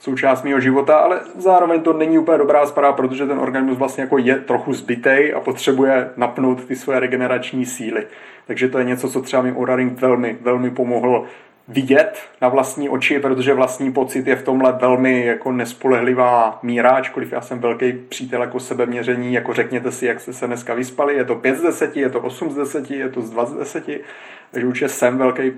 součást mýho života, ale zároveň to není úplně dobrá zpráva, protože ten organismus vlastně jako je trochu zbytej a potřebuje napnout ty svoje regenerační síly. Takže to je něco, co třeba mi Oura Ring velmi, velmi pomohl vidět na vlastní oči, protože vlastní pocit je v tomhle velmi jako nespolehlivá míra, ačkoliv já jsem velký přítel jako sebeměření, jako řekněte si, jak jste se dneska vyspali, je to 5 z 10, je to 8 z 10, je to z 2 z 10, takže určitě jsem velký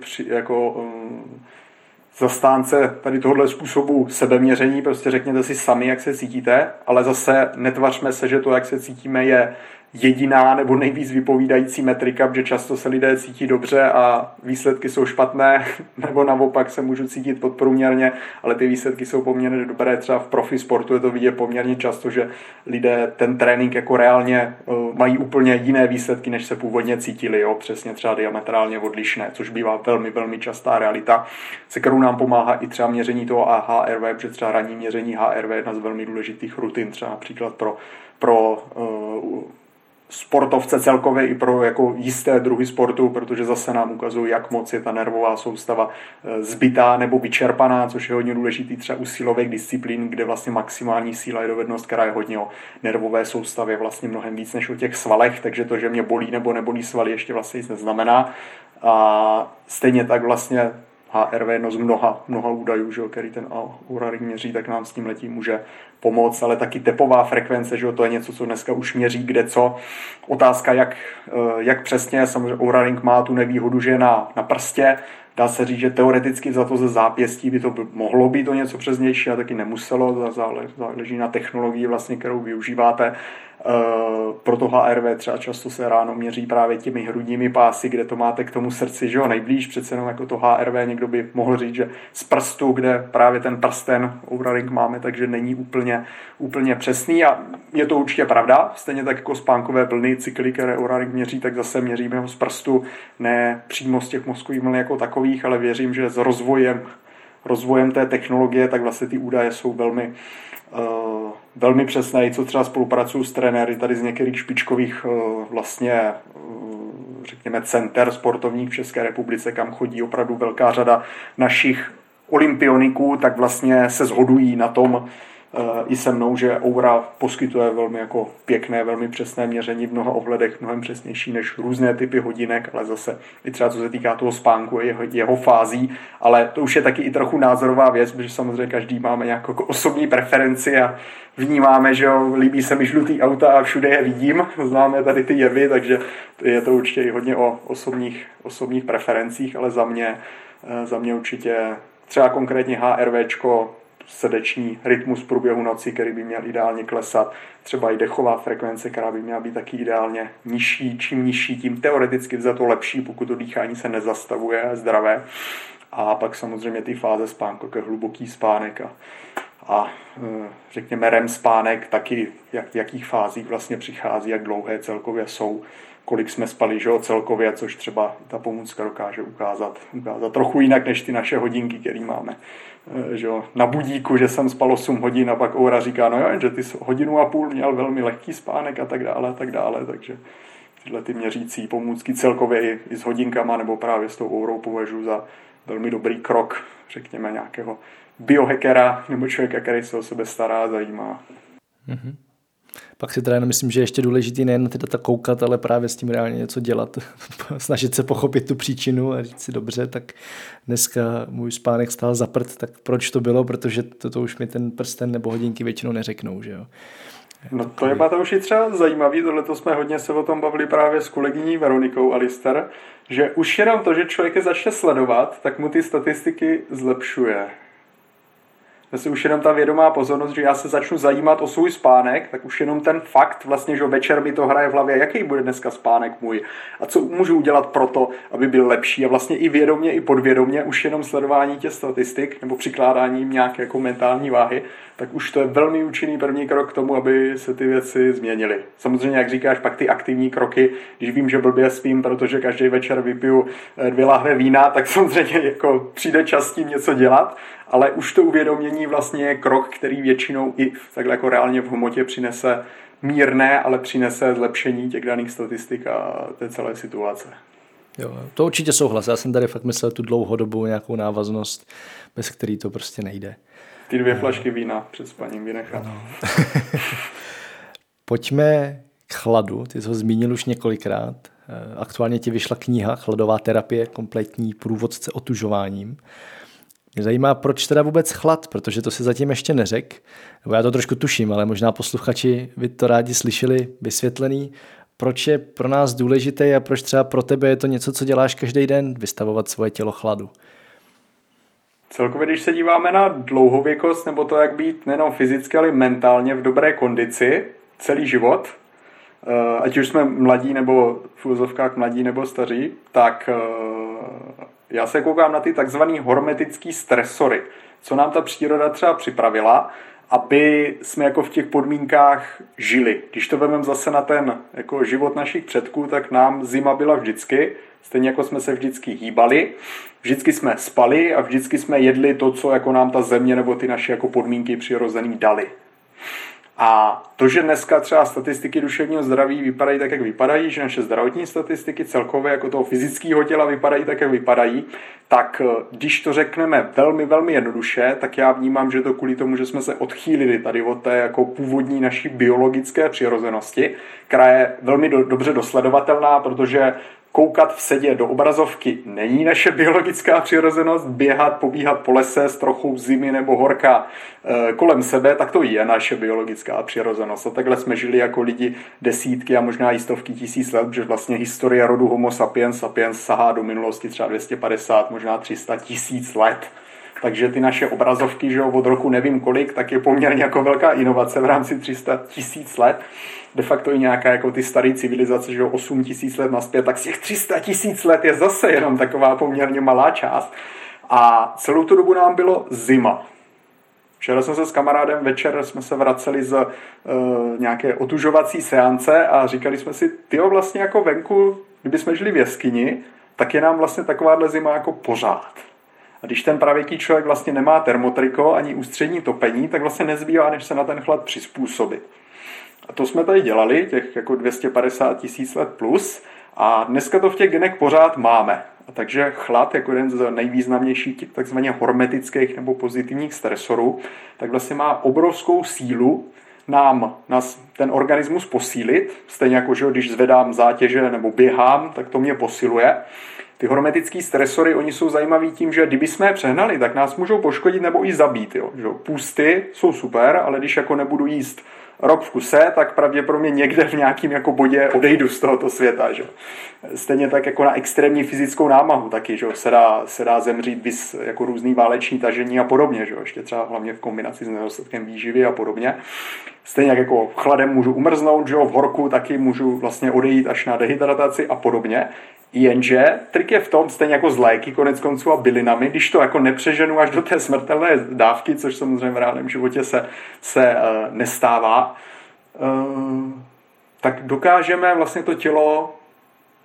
zastánce tady tohohle způsobu sebeměření, prostě řekněte si sami, jak se cítíte, ale zase netvařme se, že to, jak se cítíme, je jediná nebo nejvíc vypovídající metrika, protože často se lidé cítí dobře a výsledky jsou špatné, nebo naopak se můžu cítit podprůměrně, ale ty výsledky jsou poměrně dobré. Třeba v profi sportu je to vidět poměrně často, že lidé ten trénink jako reálně mají úplně jiné výsledky, než se původně cítili, jo? Přesně třeba diametrálně odlišné, což bývá velmi, velmi častá realita, se kterou nám pomáhá i třeba měření toho HRV, protože třeba ranní měření HRV je jedna z velmi důležitých rutin, třeba například pro sportovce celkově i pro jako jisté druhy sportu, protože zase nám ukazují, jak moc je ta nervová soustava zbytá nebo vyčerpaná, což je hodně důležitý třeba u silových disciplín, kde vlastně maximální síla je dovednost, která je hodně o nervové soustavě vlastně mnohem víc než o těch svalech, takže to, že mě bolí nebo nebolí svaly, ještě vlastně nic neznamená. A stejně tak vlastně HRV jedno z mnoha údajů, že jo, který ten Oura Ring měří, tak nám s tím letím může pomoct, ale taky tepová frekvence, že jo, to je něco, co dneska už měří kde co. Otázka, jak přesně, samozřejmě Oura Ring má tu nevýhodu, že je na prstě, dá se říct, že teoreticky za to ze zápěstí by to mohlo být o něco přesnější, a taky nemuselo, záleží na technologii vlastně, kterou využíváte. Proto HRV třeba často se ráno měří právě těmi hrudními pásy, kde to máte k tomu srdci, že jo, nejblíž, přece jenom jako to HRV někdo by mohl říct, že z prstu, kde právě ten prsten Oura Ring máme, takže není úplně přesný a je to určitě pravda, stejně tak jako spánkové vlny, cykly, které Oura Ring měří, tak zase měříme ho z prstu, ne přímo z těch mozkových vln jako takových, ale věřím, že s rozvojem té technologie, tak vlastně ty údaje jsou velmi přesné, i co třeba spolupracuju s trenéry tady z některých špičkových vlastně řekněme center sportovních v České republice, kam chodí opravdu velká řada našich olympioniků, tak vlastně se shodují na tom i se mnou, že Oura poskytuje velmi jako pěkné, velmi přesné měření v mnoha ohledech, mnohem přesnější než různé typy hodinek, ale zase i třeba co se týká toho spánku, jeho fází, ale to už je taky i trochu názorová věc, protože samozřejmě každý máme nějakou osobní preferenci a vnímáme, že jo, líbí se mi žlutý auta a všude je vidím, známe tady ty jevy, takže je to určitě i hodně o osobních preferencích, ale za mě určitě třeba konkrétně HRVčko, srdeční rytmus průběhu noci, který by měl ideálně klesat, třeba i dechová frekvence, která by měla být taky ideálně nižší, čím nižší, tím teoreticky vzato lepší, pokud to dýchání se nezastavuje, je zdravé. A pak samozřejmě ty fáze spánku, jako hluboký spánek a řekněme REM spánek, taky v jakých fázích vlastně přichází, jak dlouhé celkově jsou, kolik jsme spali, že jo, celkově, což třeba ta pomůcka dokáže ukázat trochu jinak než ty naše hodinky, které máme, že jo, na budíku, že jsem spal 8 hodin a pak Oura říká, no jo, že ty hodinu a půl měl velmi lehký spánek a tak dále, takže tyhle ty měřící pomůcky celkově i s hodinkama nebo právě s tou Ourou považuji za velmi dobrý krok, řekněme nějakého biohackera nebo člověka, který se o sebe stará a zajímá. Mhm. Pak si teda myslím, že je ještě důležitý nejen na ty data koukat, ale právě s tím reálně něco dělat. Snažit se pochopit tu příčinu a říct si dobře, tak dneska můj spánek stál za prd, tak proč to bylo, protože to už mi ten prsten nebo hodinky většinou neřeknou, že jo. No to je už i třeba zajímavý, tohleto jsme hodně se o tom bavili právě s kolegyní Veronikou Alister, že už jenom to, že člověk je začne sledovat, tak mu ty statistiky zlepšuje. Zase už jenom ta vědomá pozornost, že já se začnu zajímat o svůj spánek, tak už jenom ten fakt, vlastně, že večer mi to hraje v hlavě, jaký bude dneska spánek můj a co můžu udělat pro to, aby byl lepší. A vlastně i vědomě, i podvědomě, už jenom sledování těch statistik nebo přikládání nějaké jako mentální váhy, tak už to je velmi účinný první krok k tomu, aby se ty věci změnily. Samozřejmě, jak říkáš, pak ty aktivní kroky, když vím, že blbě spím, protože každý večer vypiju 2 lahve vína, tak samozřejmě jako přijde čas tím něco dělat. Ale už to uvědomění vlastně je krok, který většinou i takhle jako reálně v hmotě přinese mírné, ale přinese zlepšení těch daných statistik a té celé situace. Jo, to určitě souhlas. Já jsem tady fakt myslel tu dlouhodobou nějakou návaznost, bez který to prostě nejde. Ty 2 flašky vína před spaním vynechat. No. Pojďme k chladu. Ty jsi ho zmínil už několikrát. Aktuálně ti vyšla kniha Chladová terapie, kompletní průvodce otužováním. Mě zajímá, proč teda vůbec chlad, protože to si zatím ještě neřekl. Nebo já to trošku tuším, ale možná posluchači by to rádi slyšeli vysvětlený, proč je pro nás důležité a proč třeba pro tebe je to něco, co děláš každý den, vystavovat svoje tělo chladu. Celkově, když se díváme na dlouhověkost, nebo to, jak být nejenom fyzicky, ale mentálně v dobré kondici, celý život, ať už jsme mladí nebo v uvozovkách mladí nebo staří, tak... Já se koukám na ty takzvaný hormetický stresory, co nám ta příroda třeba připravila, aby jsme jako v těch podmínkách žili. Když to vezmeme zase na ten jako život našich předků, tak nám zima byla vždycky, stejně jako jsme se vždycky hýbali, vždycky jsme spali a vždycky jsme jedli to, co jako nám ta země nebo ty naše jako podmínky přirozený dali. A to, že dneska třeba statistiky duševního zdraví vypadají tak, jak vypadají, že naše zdravotní statistiky celkově jako toho fyzického těla vypadají tak, jak vypadají, tak když to řekneme velmi, velmi jednoduše, tak já vnímám, že to kvůli tomu, že jsme se odchýlili tady od té jako původní naší biologické přirozenosti, která je velmi dobře dosledovatelná, protože koukat v sedě do obrazovky není naše biologická přirozenost, běhat, pobíhat po lese s trochou zimy nebo horka kolem sebe, tak to je naše biologická přirozenost. A takhle jsme žili jako lidi desítky a možná i stovky tisíc let, protože vlastně historie rodu Homo sapiens sapiens sahá do minulosti třeba 250, možná 300 tisíc let. Takže ty naše obrazovky, že od roku nevím kolik, tak je poměrně jako velká inovace v rámci 300 tisíc let. De facto i nějaká jako ty staré civilizace, že 8 tisíc let nazpět, tak z těch 300 tisíc let je zase jenom taková poměrně malá část. A celou tu dobu nám bylo zima. Včera jsme se s kamarádem večer, jsme se vraceli z nějaké otužovací seance a říkali jsme si, tyjo, vlastně jako venku, kdybychom žili v jeskyni, tak je nám vlastně takováhle zima jako pořád. A když ten pravěký člověk vlastně nemá termotriko ani ústřední topení, tak vlastně nezbývá, než se na ten chlad přizpůsobit. A to jsme tady dělali, těch jako 250 tisíc let plus, a dneska to v těch genech pořád máme. A takže chlad, jako jeden z nejvýznamnějších těch takzvaně hormetických nebo pozitivních stresorů, tak vlastně má obrovskou sílu nás ten organismus posílit, stejně jako, že když zvedám zátěže nebo běhám, tak to mě posiluje. Ty hormetický stresory, oni jsou zajímaví tím, že kdyby jsme je přehnali, tak nás můžou poškodit nebo i zabít. Jo? Pusty jsou super, ale když jako nebudu jíst rok v kuse, tak pravděpodobně někde v nějakém jako bodě odejdu z tohoto světa. Že? Stejně tak jako na extrémní fyzickou námahu taky, že? Se dá zemřít vys jako různý váleční tažení a podobně. Že? Ještě třeba hlavně v kombinaci s nedostatkem výživy a podobně. Stejně jako chladem můžu umrznout, že? V horku taky můžu vlastně odejít až na dehydrataci a podobně. Jenže trik je v tom, stejně jako z léky koneckonců a bylinami, když to jako nepřeženu až do té smrtelné dávky, což samozřejmě v reálném životě se nestává, tak dokážeme vlastně to tělo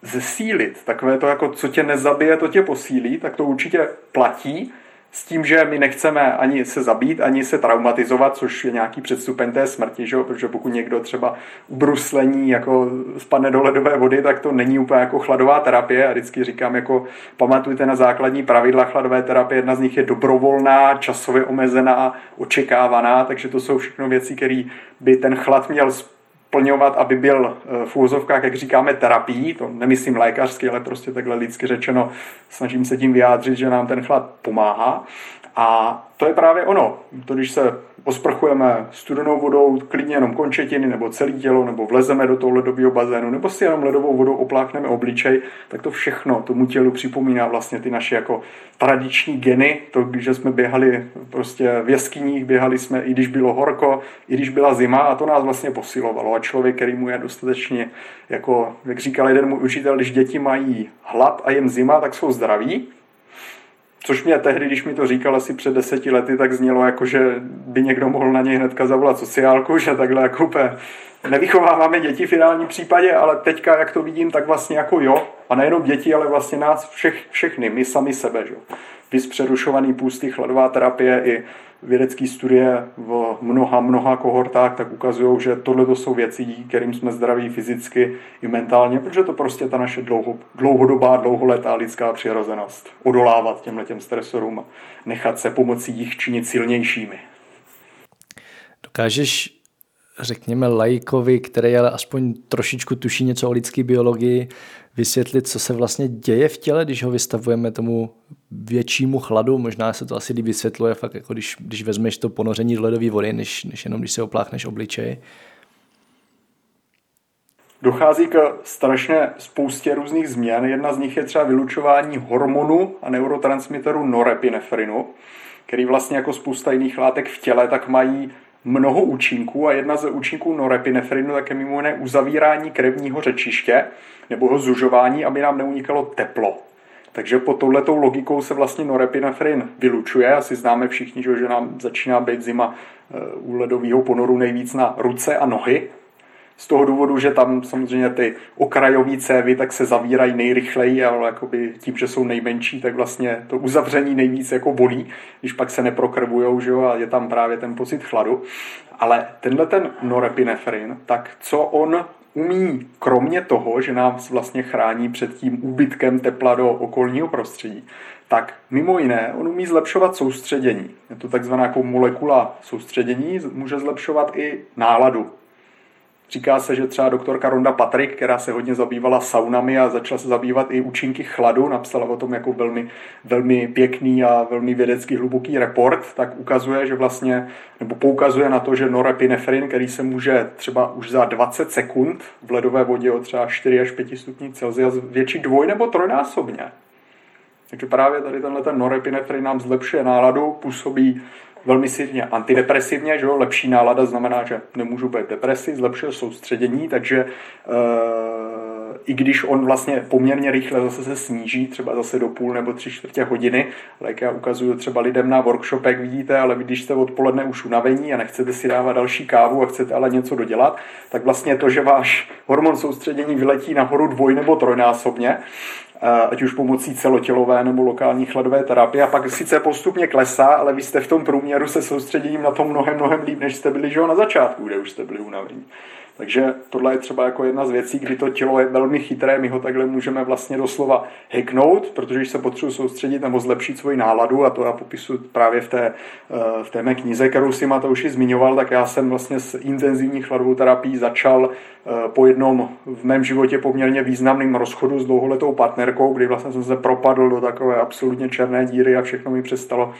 zesílit. Takové to, jako co tě nezabije, to tě posílí, tak to určitě platí s tím, že my nechceme ani se zabít, ani se traumatizovat, což je nějaký předstupeň té smrti, že? Protože pokud někdo třeba ubruslení jako spadne do ledové vody, tak to není úplně jako chladová terapie. A vždycky říkám, jako pamatujte na základní pravidla chladové terapie, jedna z nich je dobrovolná, časově omezená, očekávaná, takže to jsou všechno věci, které by ten chlad měl splňovat, aby byl v úvozovkách, jak říkáme, terapii, to nemyslím lékařsky, ale prostě takhle lidsky řečeno, snažím se tím vyjádřit, že nám ten chlad pomáhá. A to je právě ono. To, když se osprchujeme studenou vodou, klidně jenom končetiny nebo celé tělo, nebo vlezeme do toho ledového bazénu, nebo si jenom ledovou vodou oplákneme obličej, tak to všechno tomu tělu připomíná vlastně ty naše jako tradiční geny. To, když jsme běhali prostě v jeskyních, běhali jsme, i když bylo horko, i když byla zima, a to nás vlastně posilovalo. A člověk, který mu je dostatečně, jako jak říkal jeden můj učitel, když děti mají hlad a jim zima, tak jsou zdraví. Což mě tehdy, když mi to říkal asi před 10 lety, tak znělo jako, že by někdo mohl na něj hnedka zavolat sociálku, že takhle jako nevychováváme děti v finálním případě, ale teďka, jak to vidím, tak vlastně jako jo, a nejenom děti, ale vlastně nás všechny, my sami sebe, že? Vys přerušovaný půsty, chladová terapie i vědecké studie v mnoha kohortách tak ukazují, že tohle jsou věci, díky kterým jsme zdraví fyzicky i mentálně, protože to prostě ta naše dlouhodobá, dlouholetá lidská přirozenost. Odolávat těmhletěm stresorům a nechat se pomocí jich činit silnějšími. Dokážeš, řekněme, laikovi, který ale aspoň trošičku tuší něco o lidské biologii, vysvětlit, co se vlastně děje v těle, když ho vystavujeme tomu většímu chladu? Možná se to asi líp vysvětluje, fakt jako když vezmeš to ponoření do ledové vody, než jenom když se opláchneš obličej. Dochází k strašně spoustě různých změn. Jedna z nich je třeba vylučování hormonu a neurotransmiteru norepinefrinu, který vlastně jako spousta jiných látek v těle tak mají mnoho účinků, a jedna ze účinků norepinefrinu tak je mimo jiné uzavírání krevního řečiště nebo ho zužování, aby nám neunikalo teplo. Takže pod touhletou logikou se vlastně norepinefrin vylučuje. Asi známe všichni, že nám začíná být zima u ledového ponoru nejvíc na ruce a nohy. Z toho důvodu, že tam samozřejmě ty okrajové cévy tak se zavírají nejrychleji, ale jakoby tím, že jsou nejmenší, tak vlastně to uzavření nejvíc jako bolí, když pak se neprokrvujou, že jo, a je tam právě ten pocit chladu. Ale ten norepinefrin, tak co on umí, kromě toho, že nám vlastně chrání před tím úbytkem tepla do okolního prostředí, tak mimo jiné on umí zlepšovat soustředění. Je to takzvaná jako molekula soustředění, může zlepšovat i náladu. Říká se, že třeba doktorka Rhonda Patrick, která se hodně zabývala saunami a začala se zabývat i účinky chladu, napsala o tom jako velmi, velmi pěkný a velmi vědecky hluboký report, tak ukazuje, že vlastně, nebo poukazuje na to, že norepinefrin, který se může třeba už za 20 sekund v ledové vodě o třeba 4 až 5 stupňů Celsia zvětší dvoj- nebo trojnásobně. Takže právě tady ten norepinefrin nám zlepšuje náladu, působí velmi silně antidepresivně, že jo? Lepší nálada znamená, že nemůžu být v depresi, zlepšuje soustředění, takže i když on vlastně poměrně rychle zase se sníží, třeba zase do půl nebo 3/4 hodiny, ale jak já ukazuju třeba lidem na workshopech, vidíte, ale když jste odpoledne už unavení a nechcete si dávat další kávu a chcete ale něco dodělat, tak vlastně to, že váš hormon soustředění vyletí nahoru dvoj- nebo trojnásobně, ať už pomocí celotělové nebo lokální chladové terapie, a pak sice postupně klesá, ale vy jste v tom průměru se soustředěním na to mnohem líp, než jste byli, že jo, na začátku, kde už jste byli unavení. Takže tohle je třeba jako jedna z věcí, kdy to tělo je velmi chytré, my ho takhle můžeme vlastně doslova hacknout, protože když se potřebuji soustředit nebo zlepšit svoji náladu, a to já popisuju právě v té mé knize, kterou si Matouši zmiňoval, tak já jsem vlastně s intenzivní chladovou terapií začal po jednom v mém životě poměrně významným rozchodu s dlouholetou partnerkou, kdy vlastně jsem se propadl do takové absolutně černé díry a všechno mi přestalo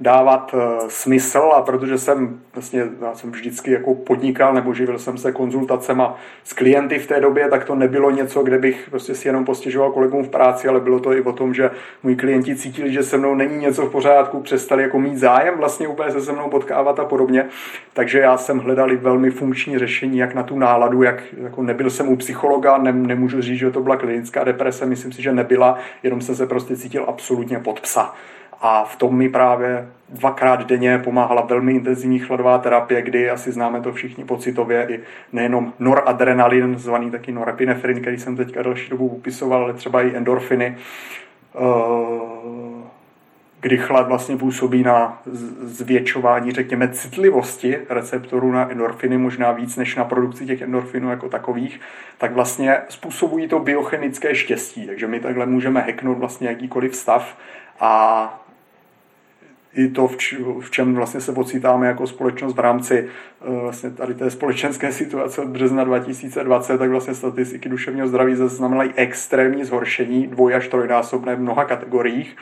dávat smysl, a protože jsem vlastně vždycky jako podnikal nebo živil jsem se konzultacema s klienty v té době, tak to nebylo něco, kde bych prostě si jenom postěžoval kolegům v práci, ale bylo to i o tom, že moji klienti cítili, že se mnou není něco v pořádku, přestali jako mít zájem vlastně úplně se mnou potkávat a podobně. Takže já jsem hledal i velmi funkční řešení jak na tu náladu, jak jako nebyl jsem u psychologa, nemůžu říct, že to byla klinická deprese, myslím si, že nebyla, jenom jsem se prostě cítil absolutně pod psa. A v tom mi právě 2krát denně pomáhala velmi intenzivní chladová terapie, kdy asi známe to všichni pocitově, i nejenom noradrenalin, zvaný taky norepinefrin, který jsem teďka další dobu upisoval, ale třeba i endorfiny, kdy chlad vlastně působí na zvětšování, řekněme, citlivosti receptorů na endorfiny, možná víc než na produkci těch endorfinů jako takových, tak vlastně způsobují to biochemické štěstí. Takže my takhle můžeme hacknout vlastně jakýkoliv stav. A i to, v čem vlastně se ocitáme jako společnost v rámci vlastně tady té společenské situace od března 2020, tak vlastně statistiky duševního zdraví zaznamenaly extrémní zhoršení, dvoj- až trojnásobné v mnoha kategoriích.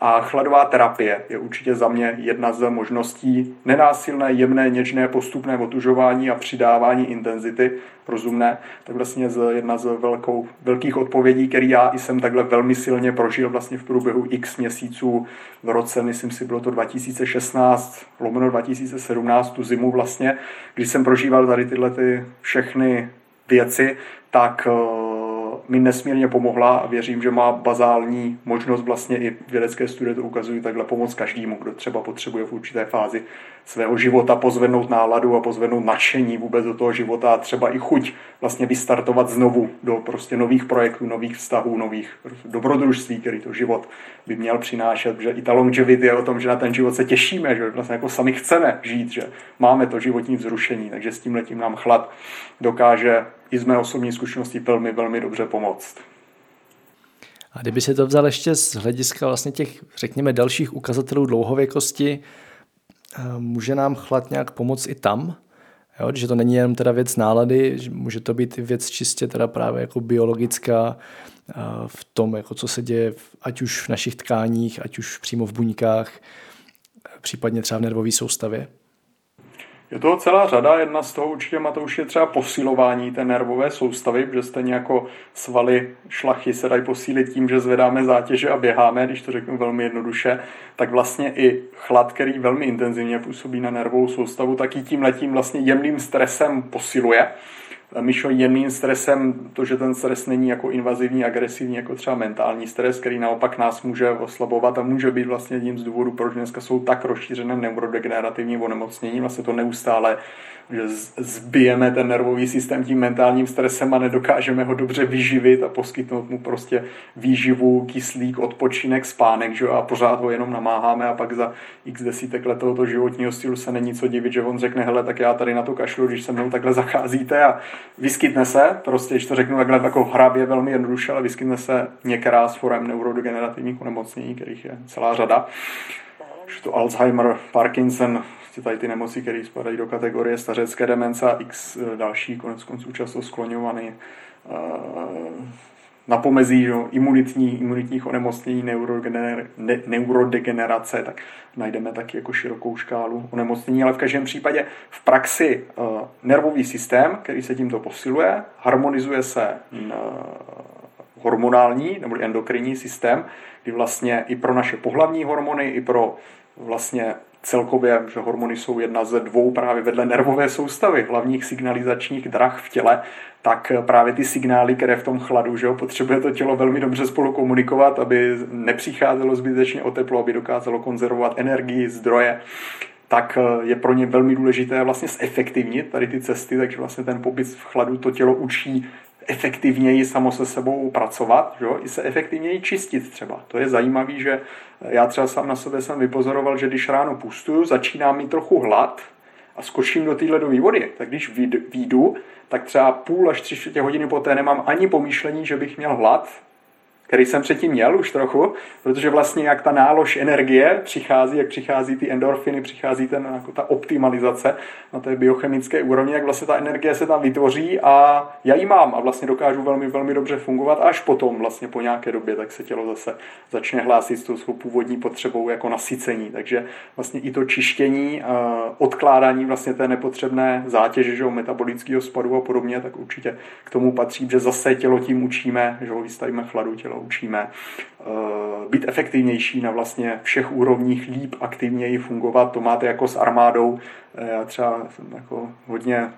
A chladová terapie je určitě za mě jedna z možností nenásilné, jemné, něžné, postupné otužování a přidávání intenzity rozumné. Tak vlastně jedna z velkých odpovědí, který já jsem takhle velmi silně prožil vlastně v průběhu x měsíců v roce, myslím si, bylo to 2016/2017, tu zimu vlastně, když jsem prožíval tady tyhle ty všechny věci, tak mi nesmírně pomohla a věřím, že má bazální možnost, vlastně i vědecké studie to ukazují, takhle pomoct každému, kdo třeba potřebuje v určité fázi svého života pozvednout náladu a pozvednout nadšení vůbec do toho života a třeba i chuť vlastně vystartovat znovu do prostě nových projektů, nových vztahů, nových dobrodružství, který to život by měl přinášet, že i ta longevity je o tom, že na ten život se těšíme, že vlastně jako sami chceme žít, že máme to životní vzrušení, takže s tímhletím nám chlad dokáže i z mé osobní zkušenosti velmi, velmi dobře pomoct. A kdyby se to vzal ještě z hlediska vlastně těch, řekněme, dalších ukazatelů dlouhověkosti, může nám chlad nějak pomoct i tam? Jo? Že to není jenom teda věc nálady, může to být věc čistě teda právě jako biologická v tom, jako co se děje ať už v našich tkáních, ať už přímo v buňkách, případně třeba v nervové soustavě. Je toho celá řada, jedna z toho určitě, Matouš, je třeba posilování té nervové soustavy, protože stejně jako svaly, šlachy se dají posílit tím, že zvedáme zátěže a běháme, když to řeknu velmi jednoduše, tak vlastně i chlad, který velmi intenzivně působí na nervovou soustavu, tak i tímhletím vlastně jemným stresem posiluje. Myšlo jemným stresem, to, že ten stres není jako invazivní, agresivní, jako třeba mentální stres, který naopak nás může oslabovat a může být vlastně jedním z důvodů, proč dneska jsou tak rozšířené neurodegenerativní onemocnění. Vlastně to neustále, že zbijeme ten nervový systém tím mentálním stresem a nedokážeme ho dobře vyživit a poskytnout mu prostě výživu, kyslík, odpočinek, spánek, že? A pořád ho jenom namáháme a pak za x desítek let tohoto životního stylu se není co divit, že on řekne, hele, tak já tady na to kašlu, když se mnou takhle zacházíte a vyskytne se, prostě, když to řeknu takhle jako hrabě velmi jednoduše, ale vyskytne se některá z forem neurodegenerativních onemocnění, kterých je celá řada. Že to Alzheimer, Parkinson, tady ty nemoci, které spadají do kategorie stařecké demence a x další, koneckonců často skloňovaný na pomezí, že, imunitních onemocnění, neurodegenerace, tak najdeme taky jako širokou škálu onemocnění, ale v každém případě v praxi nervový systém, který se tímto posiluje, harmonizuje se hormonální nebo endokrinní systém, kdy vlastně i pro naše pohlavní hormony, i pro vlastně celkově, že hormony jsou jedna ze dvou právě vedle nervové soustavy, hlavních signalizačních drah v těle, tak právě ty signály, které v tom chladu, že jo, potřebuje to tělo velmi dobře spolu komunikovat, aby nepřicházelo zbytečně o teplo, aby dokázalo konzervovat energii, zdroje, tak je pro ně velmi důležité vlastně zefektivnit tady ty cesty, takže vlastně ten pobyt v chladu to tělo učí efektivněji samo se sebou pracovat, že? I se efektivněji čistit třeba. To je zajímavý, že já třeba sám na sobě jsem vypozoroval, že když ráno pustuju, začíná mi trochu hlad a skočím do té ledové vody. Tak když vyjdu, tak třeba 0,5 až 3/4 hodiny poté nemám ani pomýšlení, že bych měl hlad, který jsem předtím měl už trochu, protože vlastně jak ta nálož energie přichází, jak přichází ty endorfiny, přichází ten, jako ta optimalizace na té biochemické úrovni, jak vlastně ta energie se tam vytvoří a já ji mám a vlastně dokážu velmi, velmi dobře fungovat, až potom vlastně po nějaké době tak se tělo zase začne hlásit s tou svou původní potřebou jako nasycení. Takže vlastně i to čištění, odkládání vlastně té nepotřebné zátěže, že, metabolického spadu a podobně, tak určitě k tomu patří, že zase tělo tím učíme, že ho vystavíme chladu, tělo učíme být efektivnější na vlastně všech úrovních, líp, aktivněji fungovat. To máte jako s armádou. Já třeba jsem jako hodně...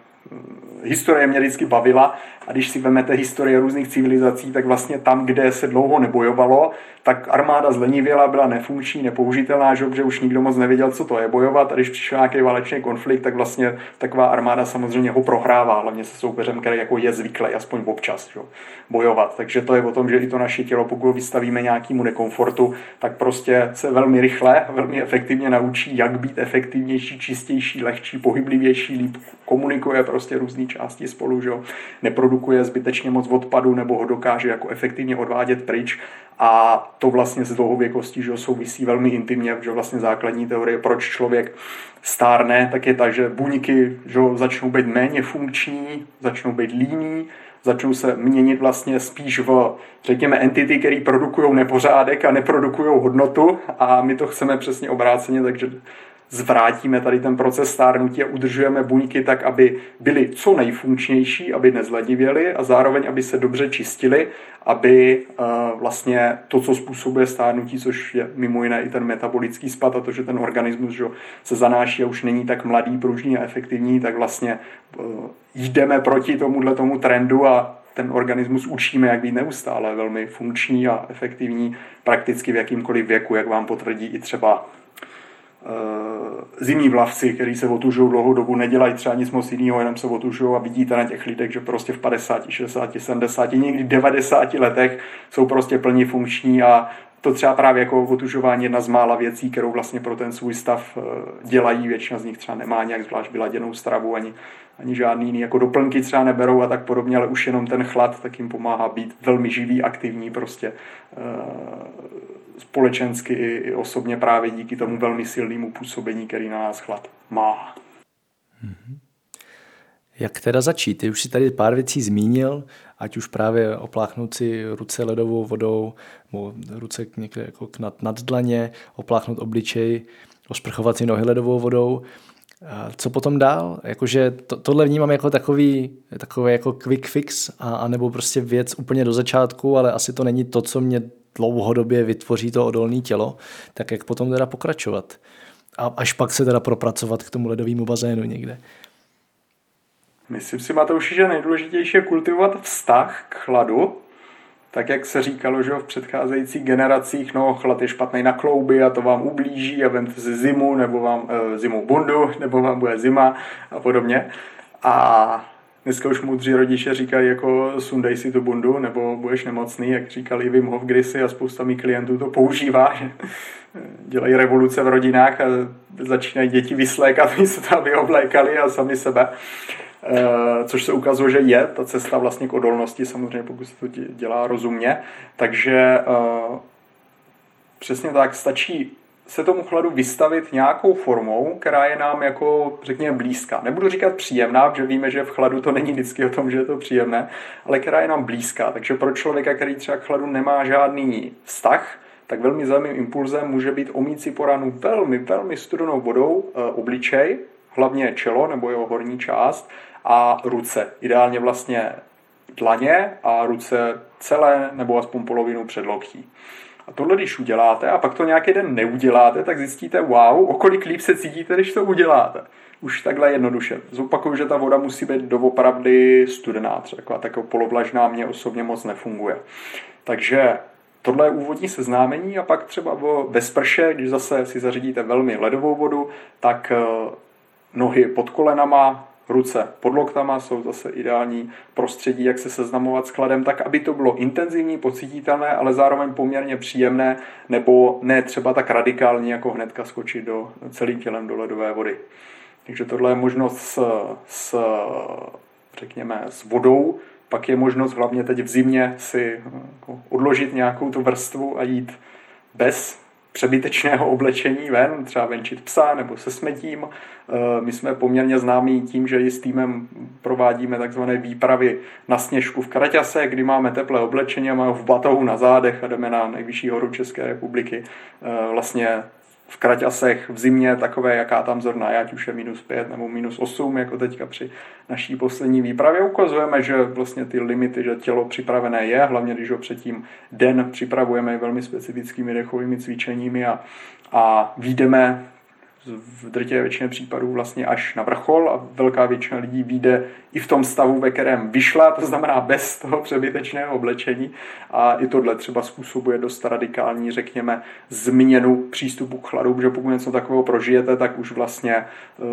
Historie mě vždycky bavila a když si vezmete historie různých civilizací, tak vlastně tam, kde se dlouho nebojovalo, tak armáda zlenivěla, byla nefunkční, nepoužitelná, že už nikdo moc nevěděl, co to je bojovat a když přišel nějaký válečný konflikt, tak vlastně taková armáda samozřejmě ho prohrává, hlavně se soupeřem, který jako je zvyklý, aspoň občas, že? Bojovat. Takže to je o tom, že i to naše tělo, pokud vystavíme nějakému nekomfortu, tak prostě se velmi rychle, velmi efektivně naučí, jak být efektivnější, čistější, lehčí, pohyblivější, líp komunikuje, prostě různé části spolu, že neprodukuje zbytečně moc odpadu nebo ho dokáže jako efektivně odvádět pryč. A to vlastně s dlouhověkostí, že souvisí velmi intimně, že vlastně základní teorie, proč člověk stárne, tak je ta, že buňky, že začnou být méně funkční, začnou být líní, začnou se měnit vlastně spíš v, řekněme, entity, které produkují nepořádek a neprodukují hodnotu, a my to chceme přesně obráceně, takže zvrátíme tady ten proces stárnutí a udržujeme buňky tak, aby byly co nejfunkčnější, aby nezladivěly a zároveň, aby se dobře čistily, aby vlastně to, co způsobuje stárnutí, což je mimo jiné i ten metabolický spad a to, že ten organismus že se zanáší a už není tak mladý, pružný a efektivní, tak vlastně jdeme proti tomu trendu a ten organismus učíme, jak být neustále velmi funkční a efektivní prakticky v jakýmkoliv věku, jak vám potvrdí i třeba zimní vlavci, který se otužují dlouhou dobu, nedělají třeba nic moc jiného, jenom se otužují, a vidíte na těch lidech, že prostě v 50, 60, 70, někdy 90 letech jsou prostě plně funkční, a to třeba právě jako otužování jedna z mála věcí, kterou vlastně pro ten svůj stav dělají. Většina z nich třeba nemá nějak zvlášť vyladěnou stravu, ani žádný jiný jako doplňky třeba neberou a tak podobně, ale už jenom ten chlad tak jim pomáhá být velmi živý, aktivní prostě společensky i osobně právě díky tomu velmi silnému působení, který na nás chlad má. Jak teda začít? Ty už si tady pár věcí zmínil, ať už právě opláchnout si ruce ledovou vodou, nebo ruce někde jako nad dlaně, opláchnout obličej, osprchovat si nohy ledovou vodou. A co potom dál? Jakože tohle vnímám jako takový jako quick fix, a nebo prostě věc úplně do začátku, ale asi to není to, co mě dlouhodobě vytvoří to odolné tělo, tak jak potom teda pokračovat? A až pak se teda propracovat k tomu ledovému bazénu někde. Myslím si, Matouši, že nejdůležitější je kultivovat vztah k chladu. Tak jak se říkalo, že v předcházejících generacích, chlad je špatný na klouby a to vám ublíží a vemte si zimu, nebo vám zimu bundu, nebo vám bude zima a podobně. A dneska už moudří rodiče říkají jako sundej si tu bundu, nebo budeš nemocný, jak říkali Wim Hof kdysi, a spousta mých klientů to používá, že dělají revoluce v rodinách a začínají děti vyslékat, aby se tam vyoblékali a sami sebe. Což se ukazuje, že je ta cesta vlastně k odolnosti, samozřejmě pokud se to dělá rozumně. Takže přesně tak, stačí se tomu chladu vystavit nějakou formou, která je nám jako, řekněme, blízká. Nebudu říkat příjemná, protože víme, že v chladu to není vždycky o tom, že je to příjemné, ale která je nám blízká. Takže pro člověka, který třeba k chladu nemá žádný vztah, tak velmi zajímavým impulzem může být omít si po ránu velmi, velmi studenou vodou obličej, hlavně čelo nebo jeho horní část, a ruce. Ideálně vlastně dlaně a ruce celé nebo aspoň polovinu předloktí. A tohle, když uděláte a pak to nějaký den neuděláte, tak zjistíte, wow, o kolik líp se cítíte, když to uděláte. Už takhle jednoduše. Zopakuju, že ta voda musí být doopravdy studená, třeba taková polovlažná mě osobně moc nefunguje. Takže tohle je úvodní seznámení, a pak třeba bez prše, když zase si zařídíte velmi ledovou vodu, tak nohy pod kolenama, ruce pod loktama jsou zase ideální prostředí, jak se seznamovat s chladem, tak aby to bylo intenzivní, pocítitelné, ale zároveň poměrně příjemné, nebo ne třeba tak radikální, jako hnedka skočit celým tělem do ledové vody. Takže tohle je možnost s vodou. Pak je možnost hlavně teď v zimě si odložit nějakou tu vrstvu a jít bez přebytečného oblečení ven, třeba venčit psa nebo se smetím. My jsme poměrně známí tím, že i s týmem provádíme takzvané výpravy na sněžku v kraťase, kdy máme teplé oblečení a máme v batohu na zádech a jdeme na nejvyšší horu České republiky. Vlastně v kraťasech v zimě takové, jaká tam zrovna, ať už je -5 nebo -8, jako teďka při naší poslední výpravě, ukazujeme, že vlastně ty limity, že tělo připravené je, hlavně když ho předtím den připravujeme velmi specifickými dechovými cvičeními a vyjdeme v drtivé většině případů vlastně až na vrchol, a velká většina lidí vyjde i v tom stavu, ve kterém vyšla, to znamená bez toho přebytečného oblečení, a i tohle třeba způsobuje dost radikální, řekněme, změnu přístupu k chladu, protože pokud něco takového prožijete, tak už vlastně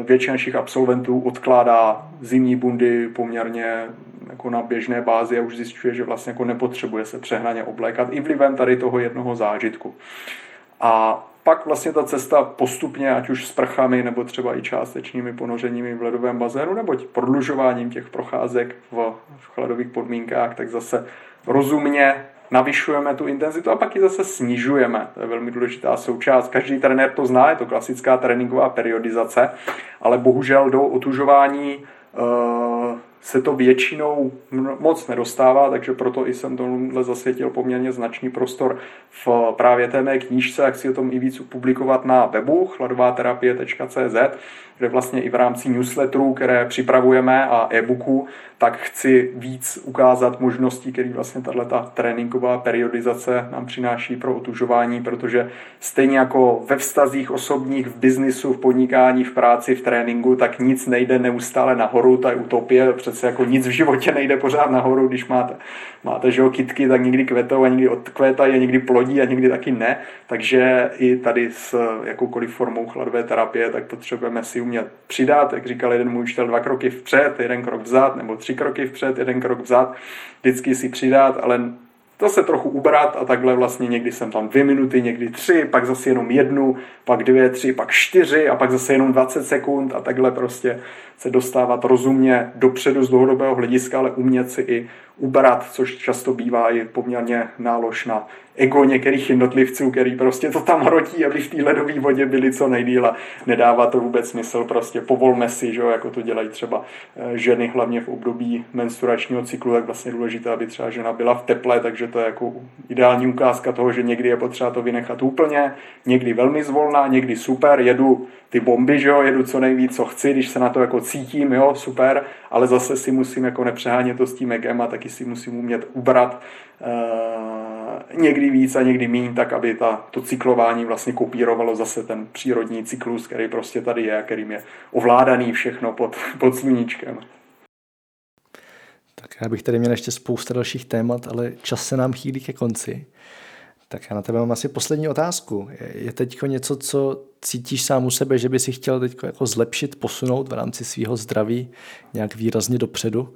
většina našich absolventů odkládá zimní bundy poměrně jako na běžné bázi a už zjišťuje, že vlastně jako nepotřebuje se přehnaně oblékat i vlivem tady toho jednoho zážitku. A pak vlastně ta cesta postupně, ať už s prchami nebo třeba i částečnými ponořeními v ledovém bazénu nebo prodlužováním těch procházek v chladových podmínkách, tak zase rozumně navyšujeme tu intenzitu a pak ji zase snižujeme. To je velmi důležitá součást. Každý trenér to zná, je to klasická tréninková periodizace, ale bohužel do otužování se to většinou moc nedostává, takže proto i jsem tohle zasvětil poměrně značný prostor v právě té mé knížce, jak si o tom i víc publikovat na webu chladovaterapie.cz, kde vlastně i v rámci newsletterů, které připravujeme a e-booků, tak chci víc ukázat možnosti, které vlastně tato tréninková periodizace nám přináší pro otužování, protože stejně jako ve vztazích osobních, v biznisu, v podnikání, v práci, v tréninku, tak nic nejde neustále nahoru, ta utopie, přece jako nic v životě nejde pořád nahoru, když máte že jo, kytky, tak někdy kvetou a někdy odkvétají a někdy plodí a někdy taky ne, takže i tady s jakoukoliv formou chladové terapie, tak potřebujeme si umět přidat, jak říkal jeden můj učitel, 2 kroky vpřed, 1 krok vzad, nebo 3 kroky vpřed, 1 krok vzad, vždycky si přidat, ale to se trochu ubrat a takhle vlastně někdy jsem tam 2 minuty, někdy 3, pak zase jenom 1, pak 2, 3, pak 4 a pak zase jenom 20 sekund a takhle prostě se dostávat rozumně dopředu z dlouhodobého hlediska, ale umět si i ubrat, což často bývá i poměrně nálož na ego některých jednotlivců, který prostě to tam hrotí, aby v té ledové vodě byli co nejdýle. Nedává to vůbec smysl, prostě povolme si, že jo, jako to dělají třeba ženy, hlavně v období menstruačního cyklu, tak vlastně důležité, aby třeba žena byla v teple, takže to je jako ideální ukázka toho, že někdy je potřeba to vynechat úplně, někdy velmi zvolna, někdy super, jedu ty bomby, že jo, jedu co nejvíc, co chci, když se na to jako cítím, jo, super, ale zase si musím jako nepřehánět to s tím egem a taky si musím umět ubrat někdy víc a někdy míň, tak aby to cyklování vlastně kopírovalo zase ten přírodní cyklus, který prostě tady je a kterým je ovládaný všechno pod sluníčkem. Tak já bych tady měl ještě spousta dalších témat, ale čas se nám chýlí ke konci. Tak já na tebe mám asi poslední otázku. Je teď něco, co cítíš sám u sebe, že by si chtěl teď jako zlepšit, posunout v rámci svého zdraví nějak výrazně dopředu?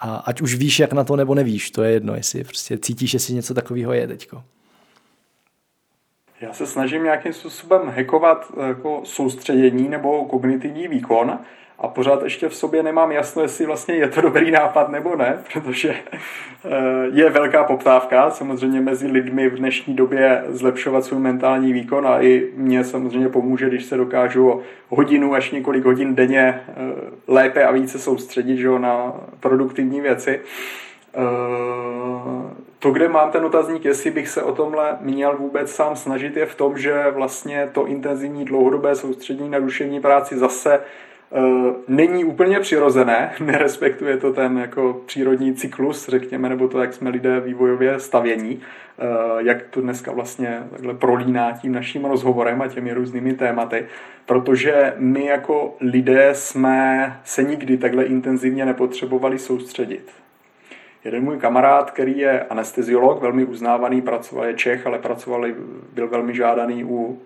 A ať už víš, jak na to, nebo nevíš, to je jedno, jestli prostě cítíš, že si něco takového je teďko. Já se snažím nějakým způsobem hackovat jako soustředění nebo kognitivní výkon a pořád ještě v sobě nemám jasno, jestli vlastně je to dobrý nápad nebo ne, protože je velká poptávka samozřejmě mezi lidmi v dnešní době zlepšovat svůj mentální výkon a i mě samozřejmě pomůže, když se dokážu hodinu až několik hodin denně lépe a více soustředit, že, na produktivní věci. To, kde mám ten otazník, jestli bych se o tomhle měl vůbec sám snažit, je v tom, že vlastně to intenzivní dlouhodobé soustředění na duševní práci zase není úplně přirozené, nerespektuje to ten jako přírodní cyklus, řekněme, nebo to, jak jsme lidé vývojově stavění, jak to dneska vlastně takhle prolíná tím naším rozhovorem a těmi různými tématy, protože my jako lidé jsme se nikdy takhle intenzivně nepotřebovali soustředit. Jeden můj kamarád, který je anesteziolog, velmi uznávaný, pracoval, je Čech, ale byl velmi žádaný u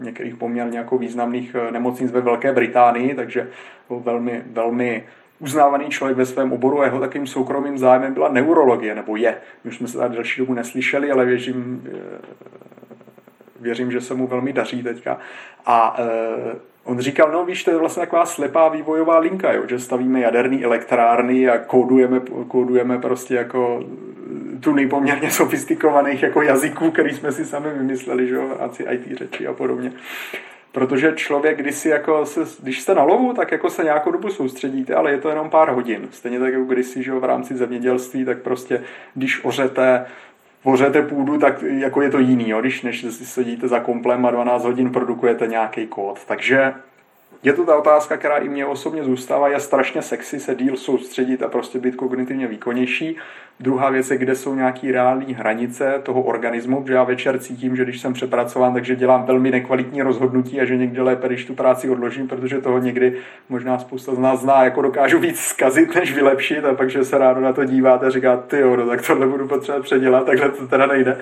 některých poměrně jako významných nemocnic ve Velké Británii, takže velmi, velmi uznávaný člověk ve svém oboru a jeho takovým soukromým zájmem byla neurologie, nebo je. My už jsme se tady delší dobu neslyšeli, ale věřím, že se mu velmi daří teďka. A on říkal, no víš, to je vlastně taková slepá vývojová linka, jo, že stavíme jaderné elektrárny a kódujeme prostě jako tuny poměrně sofistikovaných jako jazyků, který jsme si sami vymysleli, že jo, v rámci IT řeči a podobně. Protože člověk, když jste na lovu, tak jako se nějakou dobu soustředíte, ale je to jenom pár hodin. Stejně tak jako kdysi, že jo, v rámci zemědělství, tak prostě když ořete půdu, tak jako je to jiný, jo? Než sedíte za komplem a 12 hodin produkujete nějaký kód. Takže je to ta otázka, která i mě osobně zůstává. Je strašně sexy se díl soustředit a prostě být kognitivně výkonnější. Druhá věc je, kde jsou nějaké reální hranice toho organismu, protože já večer cítím, že když jsem přepracován, takže dělám velmi nekvalitní rozhodnutí a že někdy lépe, když tu práci odložím, protože toho někdy možná spousta z nás zná, jako dokážu víc zkazit, než vylepšit a pak, že se ráno na to díváte a říkáte, tyjo, no, tak tohle budu potřebovat předělat, takhle to teda nejde.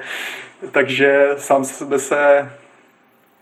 Takže sám sebe se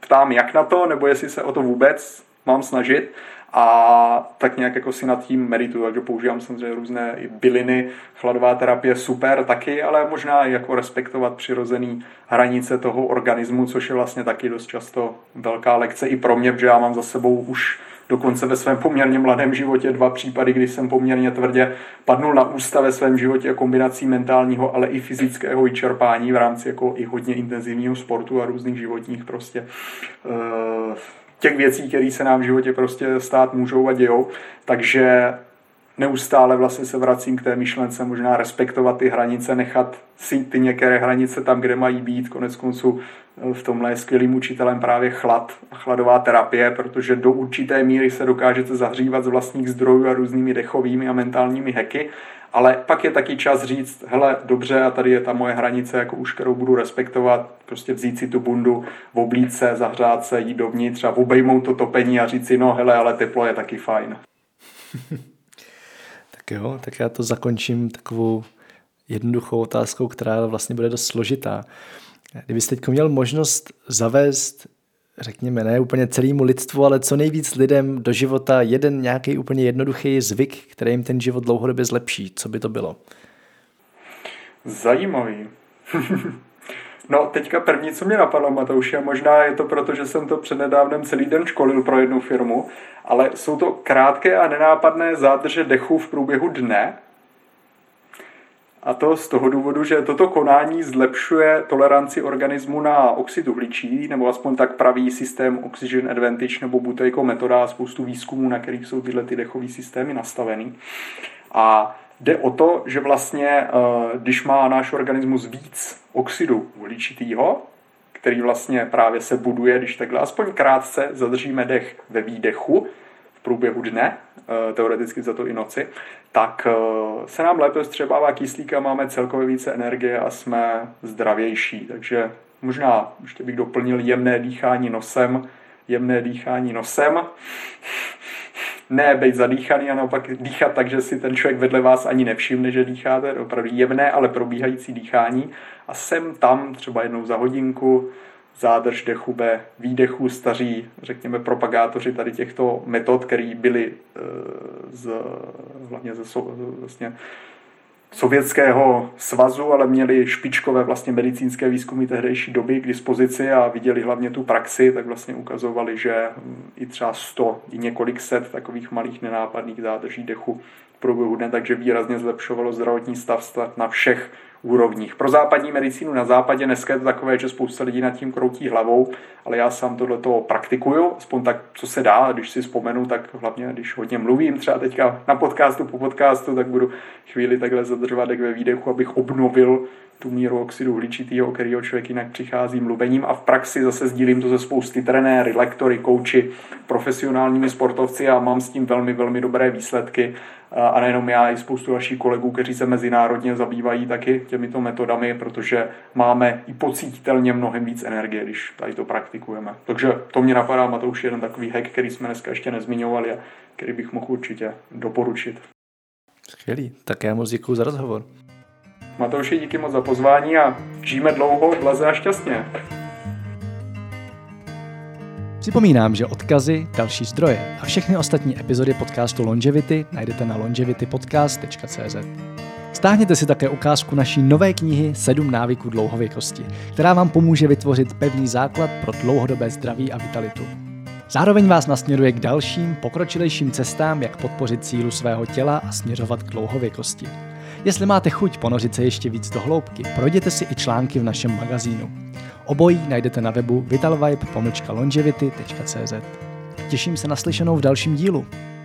ptám, jak na to, nebo jestli se o to vůbec mám snažit a tak nějak jako si nad tím medituju, takže používám samozřejmě různé byliny, chladová terapie super taky, ale možná i jako respektovat přirozený hranice toho organismu, což je vlastně taky dost často velká lekce i pro mě, protože já mám za sebou už dokonce ve svém poměrně mladém životě 2 případy, kdy jsem poměrně tvrdě padnul na ústa ve svém životě kombinací mentálního, ale i fyzického vyčerpání v rámci jako i hodně intenzivního sportu a různých životních prostě těch věcí, které se nám v životě prostě stát můžou a dějou. Takže neustále vlastně se vracím k té myšlence, možná respektovat ty hranice, nechat si ty některé hranice tam, kde mají být. Koneckonců v tomhle je skvělým učitelem právě chlad a chladová terapie, protože do určité míry se dokážete zahřívat z vlastních zdrojů a různými dechovými a mentálními hacky, ale pak je taky čas říct, hele, dobře, a tady je ta moje hranice, jako už kterou budu respektovat, prostě vzít si tu bundu, oblít se, zahřát se, jít dovnitř a obejmout to topení a říct si, no hele, ale teplo je taky fajn. Jo, tak já to zakončím takovou jednoduchou otázkou, která vlastně bude dost složitá. Kdybyste teď měl možnost zavést, řekněme, ne úplně celému lidstvu, ale co nejvíc lidem do života jeden nějaký úplně jednoduchý zvyk, který jim ten život dlouhodobě zlepší, co by to bylo? Zajímavý. No, teďka první, co mě napadlo, Matouši, a možná je to proto, že jsem to přednedávnem celý den školil pro jednu firmu, ale jsou to krátké a nenápadné zádrže dechu v průběhu dne. A to z toho důvodu, že toto konání zlepšuje toleranci organismu na oxid uhličí, nebo aspoň tak praví systém Oxygen Advantage nebo Butějko metoda a spoustu výzkumů, na kterých jsou tyhle ty dechové systémy nastavený. A jde o to, že vlastně, když má náš organismus víc oxidu uhličitýho, který vlastně právě se buduje, když takhle aspoň krátce zadržíme dech ve výdechu v průběhu dne, teoreticky za to i noci, tak se nám lépe vstřebává kyslíka, máme celkově více energie a jsme zdravější. Takže možná ještě bych doplnil jemné dýchání nosem, ne být zadýchaný a naopak dýchat tak, že si ten člověk vedle vás ani nevšimne, že dýcháte, opravdu jemné, ale probíhající dýchání a sem tam třeba jednou za hodinku zádrž dechu ve výdechu, staří, řekněme, propagátoři tady těchto metod, které byly hlavně ze Sovětského svazu, ale měli špičkové vlastně medicínské výzkumy tehdejší doby k dispozici a viděli hlavně tu praxi, tak vlastně ukazovali, že i třeba 100, i několik set takových malých nenápadných zádrží dechu v průběhu dne, takže výrazně zlepšovalo zdravotní stav na všech úrovních. Pro západní medicínu na západě dneska je to takové, že spousta lidí nad tím kroutí hlavou, ale já sám tohleto praktikuju, aspoň tak, co se dá, když si vzpomenu, tak hlavně, když hodně mluvím, třeba teďka na podcastu, po podcastu, tak budu chvíli takhle zadržovat dech ve výdechu, abych obnovil tu míru oxidu uhličitýho, o kterého člověk jinak přichází mluvením a v praxi zase sdílím to ze spousty trenéry, lektory, kouči, profesionálními sportovci a mám s tím velmi, velmi dobré výsledky. A nejenom já, i spoustu dalších kolegů, kteří se mezinárodně zabývají taky těmito metodami, protože máme i pocítitelně mnohem víc energie, když tady to praktikujeme. Takže to mě napadá, Matouš, jeden takový hack, který jsme dneska ještě nezmiňovali a který bych mohl určitě doporučit. Skvělý, tak já moc děkuju za rozhovor. Matouši, díky moc za pozvání a žijeme dlouho, blaze a šťastně. Připomínám, že odkazy, další zdroje a všechny ostatní epizody podcastu Longevity najdete na longevitypodcast.cz. Stáhněte si také ukázku naší nové knihy 7 návyků dlouhověkosti, která vám pomůže vytvořit pevný základ pro dlouhodobé zdraví a vitalitu. Zároveň vás nasměruje k dalším, pokročilejším cestám, jak podpořit sílu svého těla a směřovat k dlouhověkosti. Jestli máte chuť ponořit se ještě víc do hloubky, projděte si i články v našem magazínu. Obojí najdete na webu vitalvibe-longevity.cz. Těším se na slyšenou v dalším dílu.